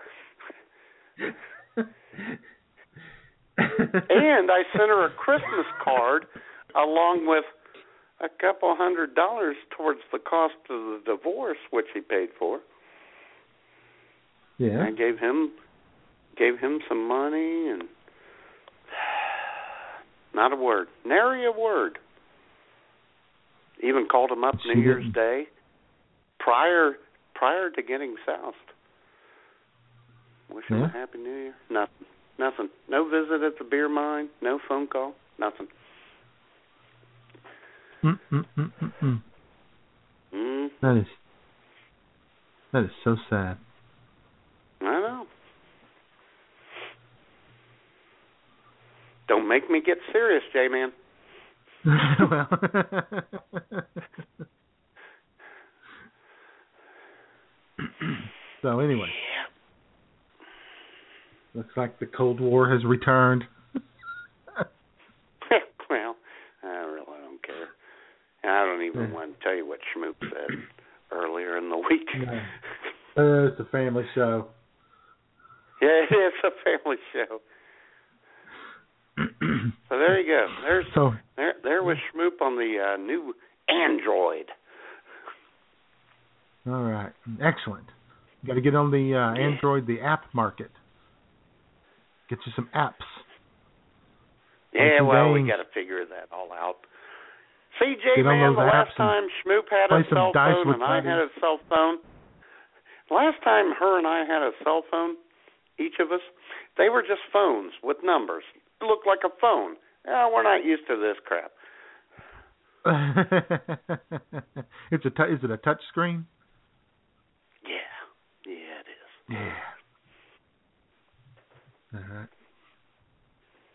And I sent her a Christmas card along with a couple $100 towards the cost of the divorce, which he paid for. Yeah. I gave him some money and not a word. Nary a word. Even called him up New Year's Day prior to getting soused. Wish him a happy New Year. Nothing. No visit at the beer mine. No phone call. Nothing. That is so sad. I know. Don't make me get serious, J-Man. Well, so anyway. Looks like the Cold War has returned. Well, I really don't care. I don't even want to tell you what Schmoop said earlier in the week. It's a family show. Yeah, it is a family show. So there you go. There was Schmoop on the new Android. All right. Excellent. You got to get on the Android, the app market. Get you some apps. Yeah, well, we got to figure that all out. CJ, man, the last time Schmoop had a cell phone and I had a cell phone, last time her and I had a cell phone, each of us, they were just phones with numbers. It looked like a phone. Oh, we're not used to this crap. Is it a touch screen? Yeah, it is. Yeah. All right.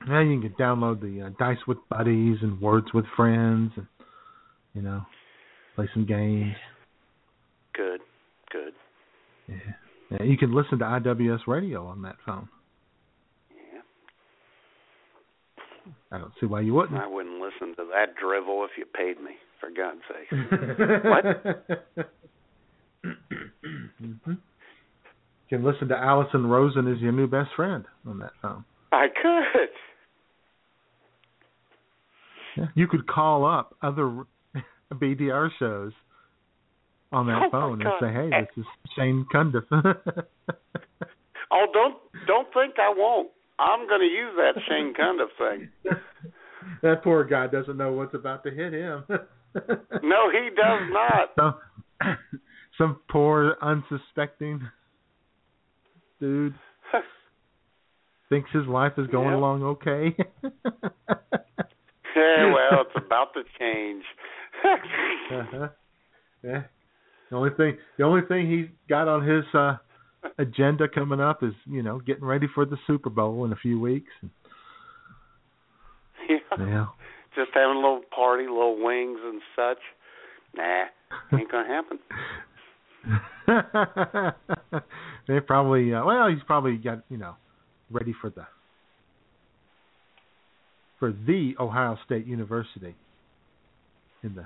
Now you can download the Dice with Buddies and Words with Friends, and play some games. Good. Yeah. Yeah, you can listen to IWS Radio on that phone. I don't see why you wouldn't. I wouldn't listen to that drivel if you paid me, for God's sake. What? Mm-hmm. You can listen to Allison Rosen as your new best friend on that phone. I could. Yeah. You could call up other BDR shows on that phone and say, hey, this is Shane Cundiff. Oh, don't think I won't. I'm going to use that Shane Cundiff thing. That poor guy doesn't know what's about to hit him. No, he does not. Some poor, unsuspecting dude thinks his life is going along okay. Yeah, well, it's about to change. Uh-huh. Yeah. The only thing he's got on his agenda coming up is, getting ready for the Super Bowl in a few weeks. Yeah. Just having a little party, little wings and such. Nah, ain't going to happen. They probably, he's probably got, ready for the Ohio State University in the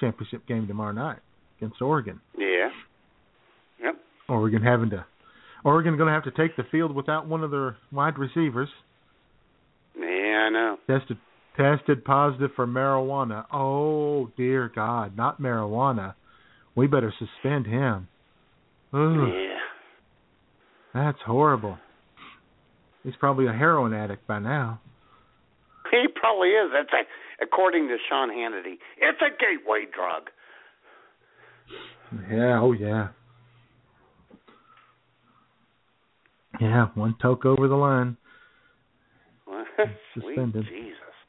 championship game tomorrow night against Oregon. Yeah. Yep. Oregon going to have to take the field without one of their wide receivers. Yeah, I know. Tested positive for marijuana. Oh, dear God, not marijuana. We better suspend him. Ugh. Yeah. That's horrible. He's probably a heroin addict by now. He probably is. According to Sean Hannity, it's a gateway drug. Yeah, oh, yeah. Yeah, one toke over the line. What? Suspended. Sweet Jesus.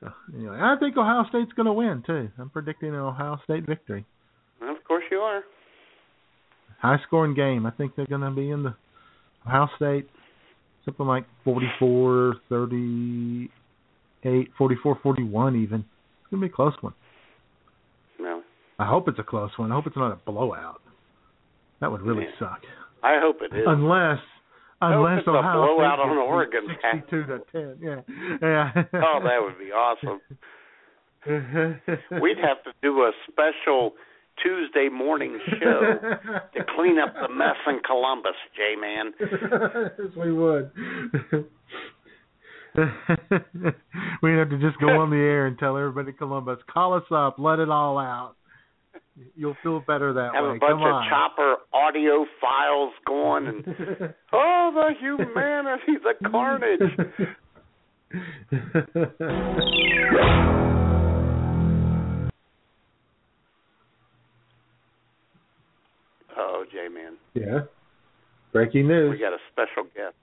So, anyway, I think Ohio State's going to win, too. I'm predicting an Ohio State victory. Well, of course you are. High-scoring game. I think they're going to be in the Ohio State, something like 44, 38, 44, 41 even. It's going to be a close one. No. I hope it's a close one. I hope it's not a blowout. That would really suck. I hope it is. Unless Ohio State blowout on Oregon, 62-10. Yeah. Oh, that would be awesome. We'd have to do a special Tuesday morning show to clean up the mess in Columbus, J-Man. Yes, we would. We'd have to just go on the air and tell everybody in Columbus, call us up, let it all out. You'll feel better that way. Have a bunch of chopper audio files going and, oh, the humanity, the carnage. Uh-oh, J-Man. Yeah? Breaking news. We got a special guest.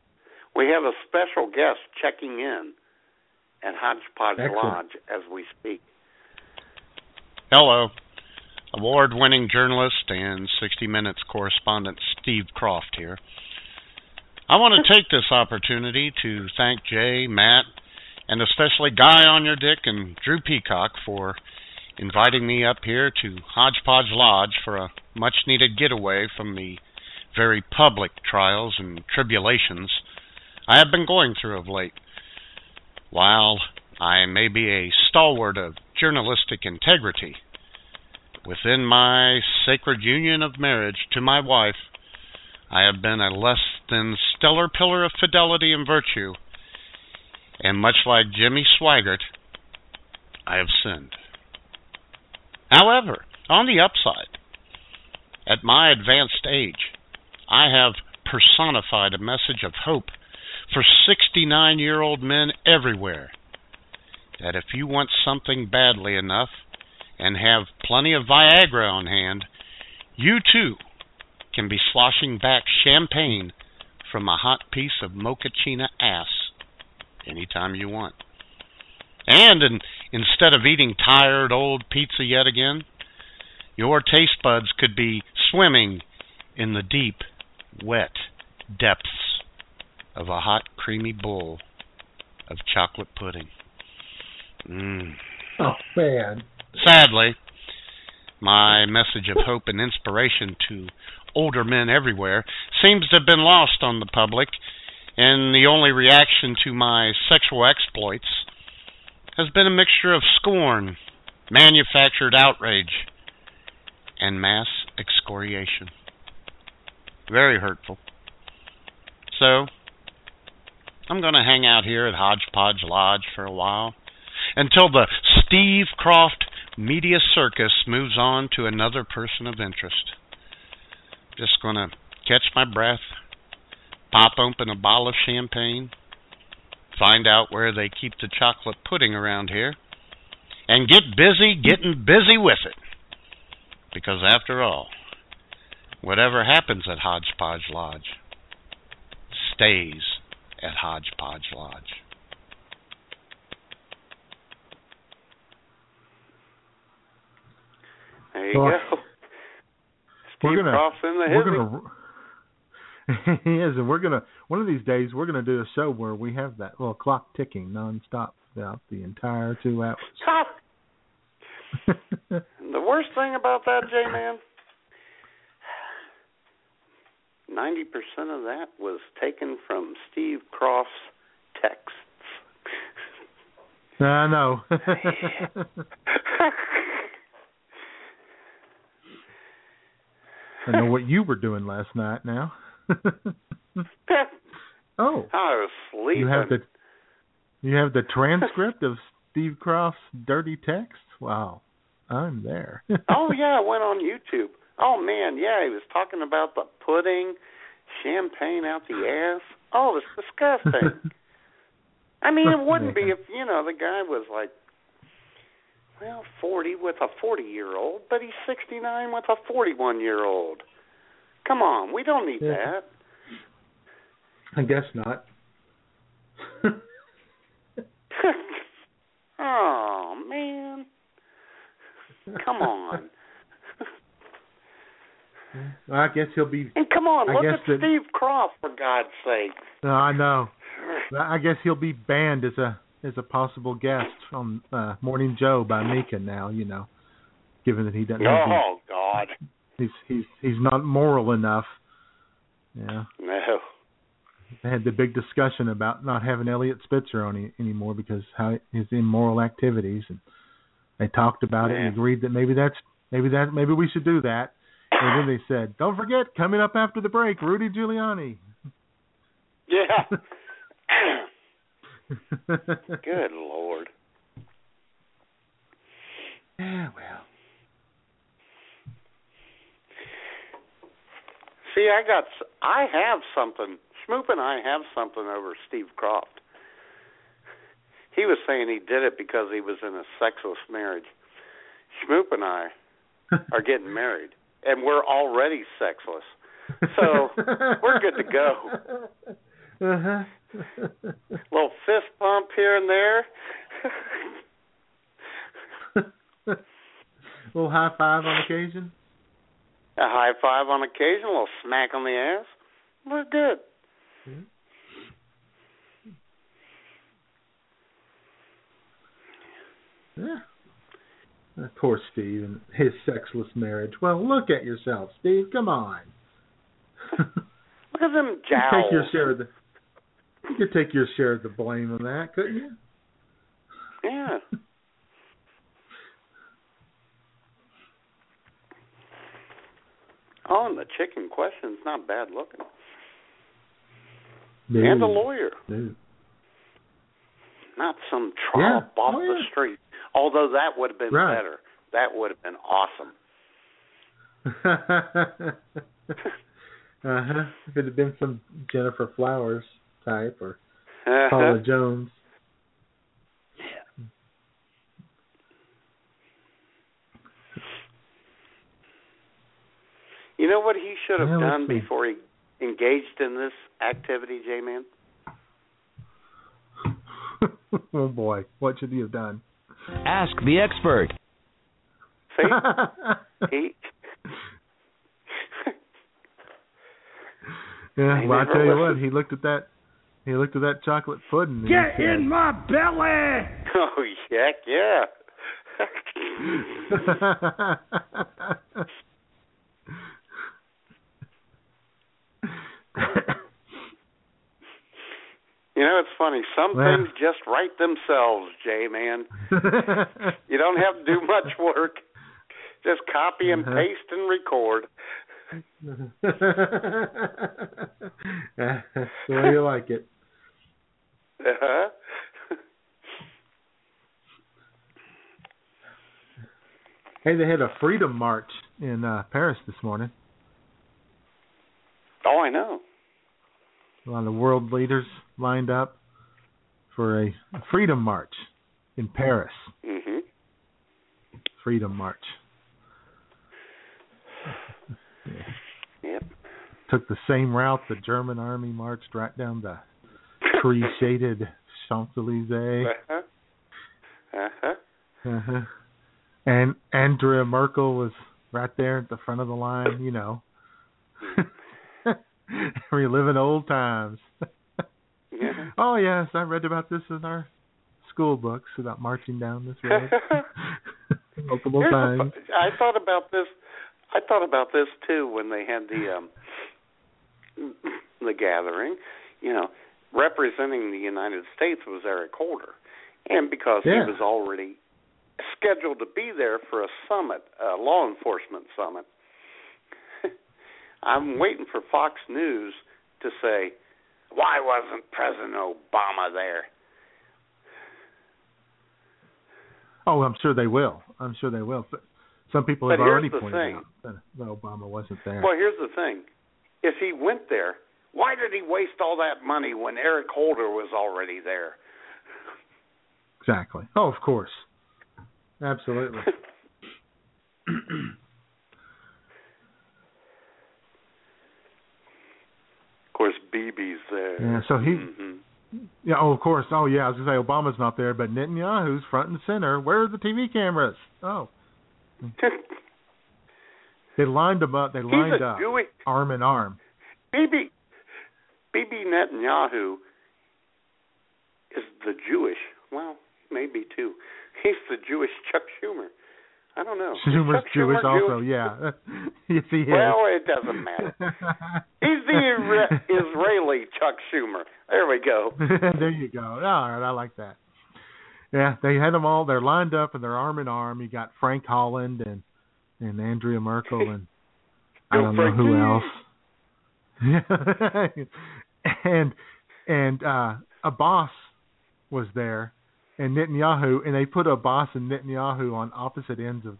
We have a special guest checking in at Hodgepodge Lodge as we speak. Hello. Award-winning journalist and 60 Minutes correspondent Steve Croft here. I want to take this opportunity to thank Jay, Matt, and especially Guy on Your Dick and Drew Peacock for inviting me up here to Hodgepodge Lodge for a much-needed getaway from the very public trials and tribulations I have been going through of late. While I may be a stalwart of journalistic integrity, within my sacred union of marriage to my wife, I have been a less than stellar pillar of fidelity and virtue, and much like Jimmy Swaggart, I have sinned. However, on the upside, at my advanced age, I have personified a message of hope for 69-year-old men everywhere, that if you want something badly enough and have plenty of Viagra on hand, you too can be sloshing back champagne from a hot piece of mochaccino ass anytime you want. And instead of eating tired old pizza yet again, your taste buds could be swimming in the deep, wet depths of a hot, creamy bowl of chocolate pudding. Oh, man. Sadly, my message of hope and inspiration to older men everywhere seems to have been lost on the public, and the only reaction to my sexual exploits has been a mixture of scorn, manufactured outrage, and mass excoriation. Very hurtful. So, I'm going to hang out here at Hodgepodge Lodge for a while, until the Steve Croft media circus moves on to another person of interest. Just going to catch my breath, pop open a bottle of champagne, find out where they keep the chocolate pudding around here, and get busy getting busy with it. Because after all, whatever happens at Hodgepodge Lodge stays at Hodgepodge Lodge. There you go. Steve Cross in the hizzy. He is, and we're gonna one of these days we're gonna do a show where we have that little clock ticking nonstop throughout the entire 2 hours. The worst thing about that, J-Man, 90% of that was taken from Steve Croft's texts. I know. I know what you were doing last night now. Oh. I was sleeping. You have the transcript of Steve Croft's dirty texts? Wow. I'm there. Oh, yeah, I went on YouTube. Oh, man, yeah, he was talking about the pudding, champagne out the ass. Oh, it's disgusting. I mean, it wouldn't be if, you know, the guy was like, well, 40 with a 40-year-old, but he's 69 with a 41-year-old. Come on, we don't need that. I guess not. Oh, man. Come on. I guess he'll be... And come on, look at Steve Croft, for God's sake. I know. I guess he'll be banned as a possible guest from Morning Joe by Mika now, you know, given that he doesn't... Oh, God. He's not moral enough. Yeah. No. They had the big discussion about not having Elliot Spitzer on anymore because how his immoral activities, and they talked about it and agreed that maybe we should do that. And then they said, don't forget, coming up after the break, Rudy Giuliani. Yeah. Good Lord. Yeah, well. See, I have something. Schmoop and I have something over Steve Croft. He was saying he did it because he was in a sexless marriage. Schmoop and I are getting married. And we're already sexless. So we're good to go. Uh-huh. Little fist bump here and there. Little high five on occasion. A high five on occasion, a little smack on the ass. We're good. Mm-hmm. Yeah. Poor Steve and his sexless marriage. Well, look at yourself, Steve. Come on. Look at them jowls. You could take your share of the blame on that, couldn't you? Yeah. Oh, and the chick in question's not bad looking. Dude. And a lawyer. Dude. Not some trollop off the street. Although that would have been better. That would have been awesome. It could have been some Jennifer Flowers type or Paula Jones. Yeah. You know what he should have done before he engaged in this activity, J-Man? Oh, boy. What should he have done? Ask the expert. See? Yeah, well, I tell you what, he looked at that chocolate pudding. Get in my belly! Oh, heck, yeah. You know, it's funny. Some things just write themselves, J-Man. You don't have to do much work. Just copy and paste and record. That's the way you like it. Uh-huh. Hey, they had a freedom march in Paris this morning. Oh, I know. A lot of world leaders lined up for a freedom march in Paris. Mm-hmm. Freedom march. Yep. Took the same route the German army marched right down the tree shaded Champs-Elysees. Uh-huh. Uh-huh. Uh-huh. And Andrea Merkel was right there at the front of the line, you know. Reliving old times. Yeah. Oh, yes, I read about this in our school books about marching down this road multiple times. I thought about this. I thought about this too when they had the gathering. You know, representing the United States was Eric Holder, and because he was already scheduled to be there for a summit, a law enforcement summit. I'm waiting for Fox News to say, why wasn't President Obama there? Oh, I'm sure they will. I'm sure they will. Some people have already pointed out that Obama wasn't there. Well, here's the thing. If he went there, why did he waste all that money when Eric Holder was already there? Exactly. Oh, of course. Absolutely. Of course, BB's there. Yeah, so he... Mm-hmm. Yeah, oh, of course. Oh, yeah, I was going to say Obama's not there, but Netanyahu's front and center. Where are the TV cameras? Oh. They lined them up. They lined up arm in arm. Bibi Netanyahu is the Jewish. Well, maybe too. He's the Jewish Chuck Schumer. I don't know. Schumer's Jewish also, yeah. Yes, he is. Well, it doesn't matter. He's the Israeli Chuck Schumer. There we go. There you go. All right, I like that. Yeah, they had them all. They're lined up and they're arm in arm. You got Frank Holland and Andrea Merkel and I don't know who else. and Abbas was there. And Netanyahu, and they put Abbas and Netanyahu on opposite ends of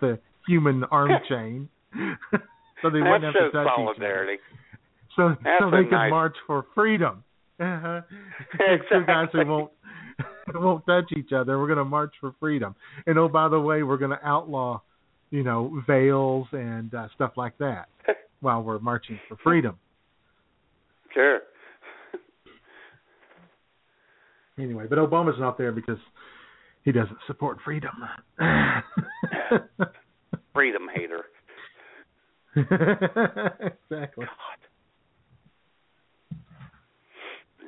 the human arm chain, so they wouldn't have to touch solidarity. Each other. So they could march for freedom. Uh-huh. Exactly. Two guys who won't touch each other. We're going to march for freedom. And oh, by the way, we're going to outlaw, you know, veils and stuff like that while we're marching for freedom. Sure. Anyway, but Obama's not there because he doesn't support freedom. Freedom hater. Exactly. God.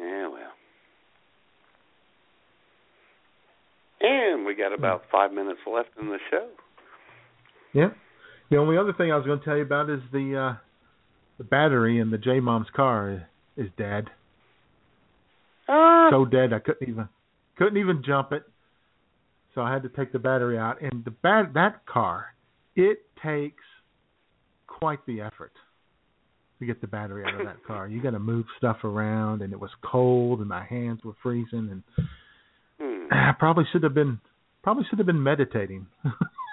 Yeah, well. And we got about 5 minutes left in the show. Yeah. The only other thing I was going to tell you about is the battery in the J-Mom's car is dead. So dead I couldn't even jump it. So I had to take the battery out. And that car, it takes quite the effort to get the battery out of that car. You got to move stuff around, and it was cold, and my hands were freezing, and I probably should have been meditating.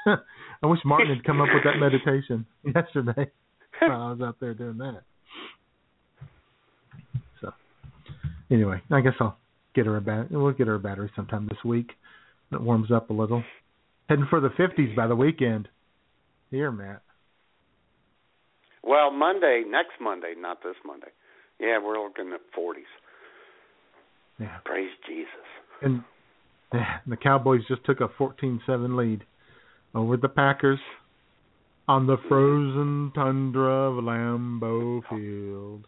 I wish Martin had come up with that meditation yesterday while I was out there doing that. So, anyway, I guess I'll get her a battery. We'll get her a battery sometime this week. It warms up a little. Heading for the 50s by the weekend. Here, Matt. Well, next Monday, not this Monday. Yeah, we're looking at 40s. Yeah. Praise Jesus. And the Cowboys just took a 14-7 lead over the Packers on the frozen tundra of Lambeau Field.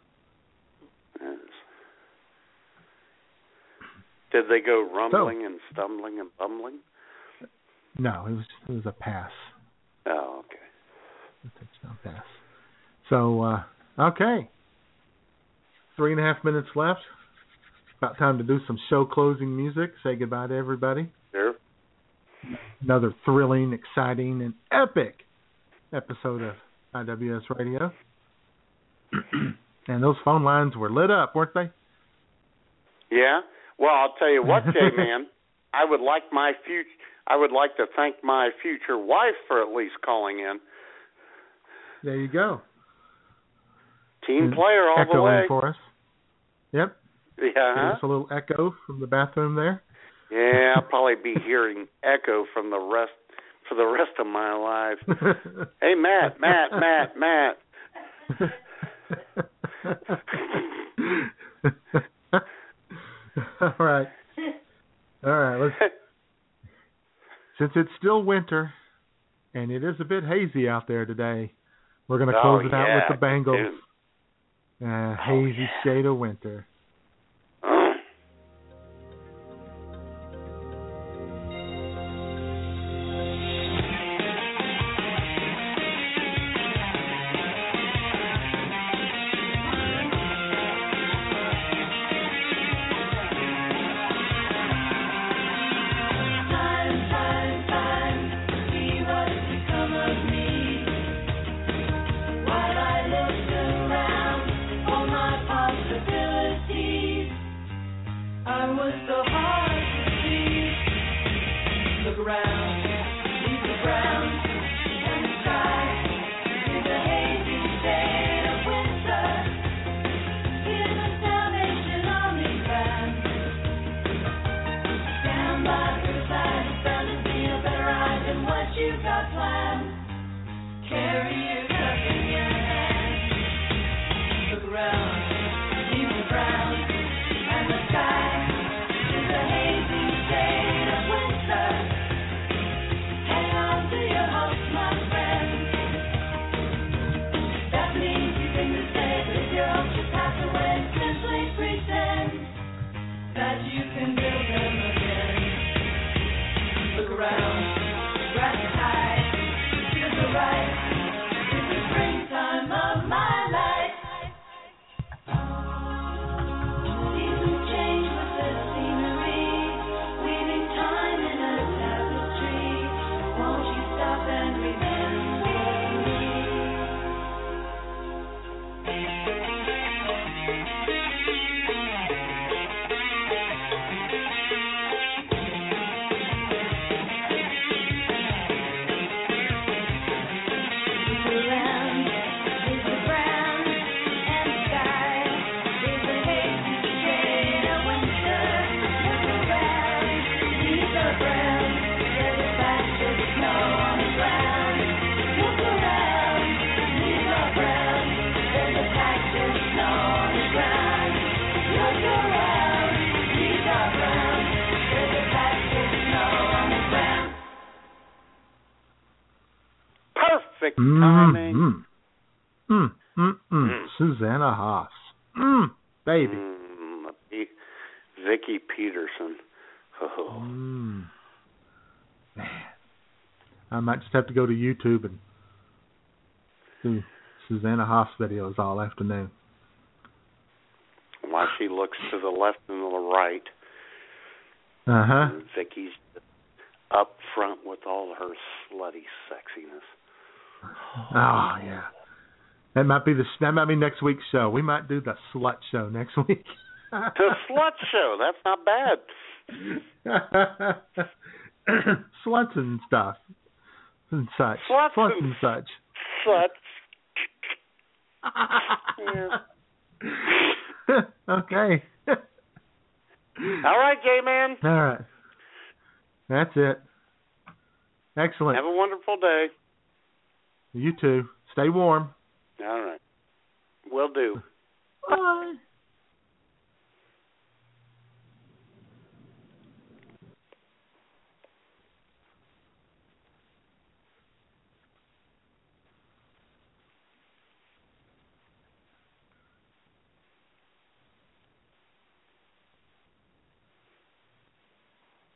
Yes. Did they go rumbling and stumbling and bumbling? No, it was a pass. Oh, okay. A touchdown pass. So, okay. 3.5 minutes left. About time to do some show closing music. Say goodbye to everybody. Sure. Another thrilling, exciting, and epic episode of IWS Radio. And those phone lines were lit up, weren't they? Yeah. Well, I'll tell you what, J-Man. I would like to thank my future wife for at least calling in. There you go. Team player all the way. For us. Yep. Yeah, uh-huh. There's a little echo from the bathroom there. Yeah, I'll probably be hearing echo from the rest for the rest of my life. Hey, Matt. All right. Since it's still winter and it is a bit hazy out there today, we're going to close it out with the Bangles. Hazy shade of winter. Timing. Susanna Haas. Baby. Vicki Peterson. Oh. Man, I might just have to go to YouTube and do Susanna Hoff's videos all afternoon. While she looks to the left and to the right, Vicky's up front with all her slutty sexiness. Oh yeah, that might be next week's show. We might do the slut show next week. The slut show. That's not bad. Sluts and stuff and such. Sluts and such. Sluts. Okay. All right, J-Man. All right. That's it. Excellent. Have a wonderful day. You too. Stay warm. All right. Will do. Bye.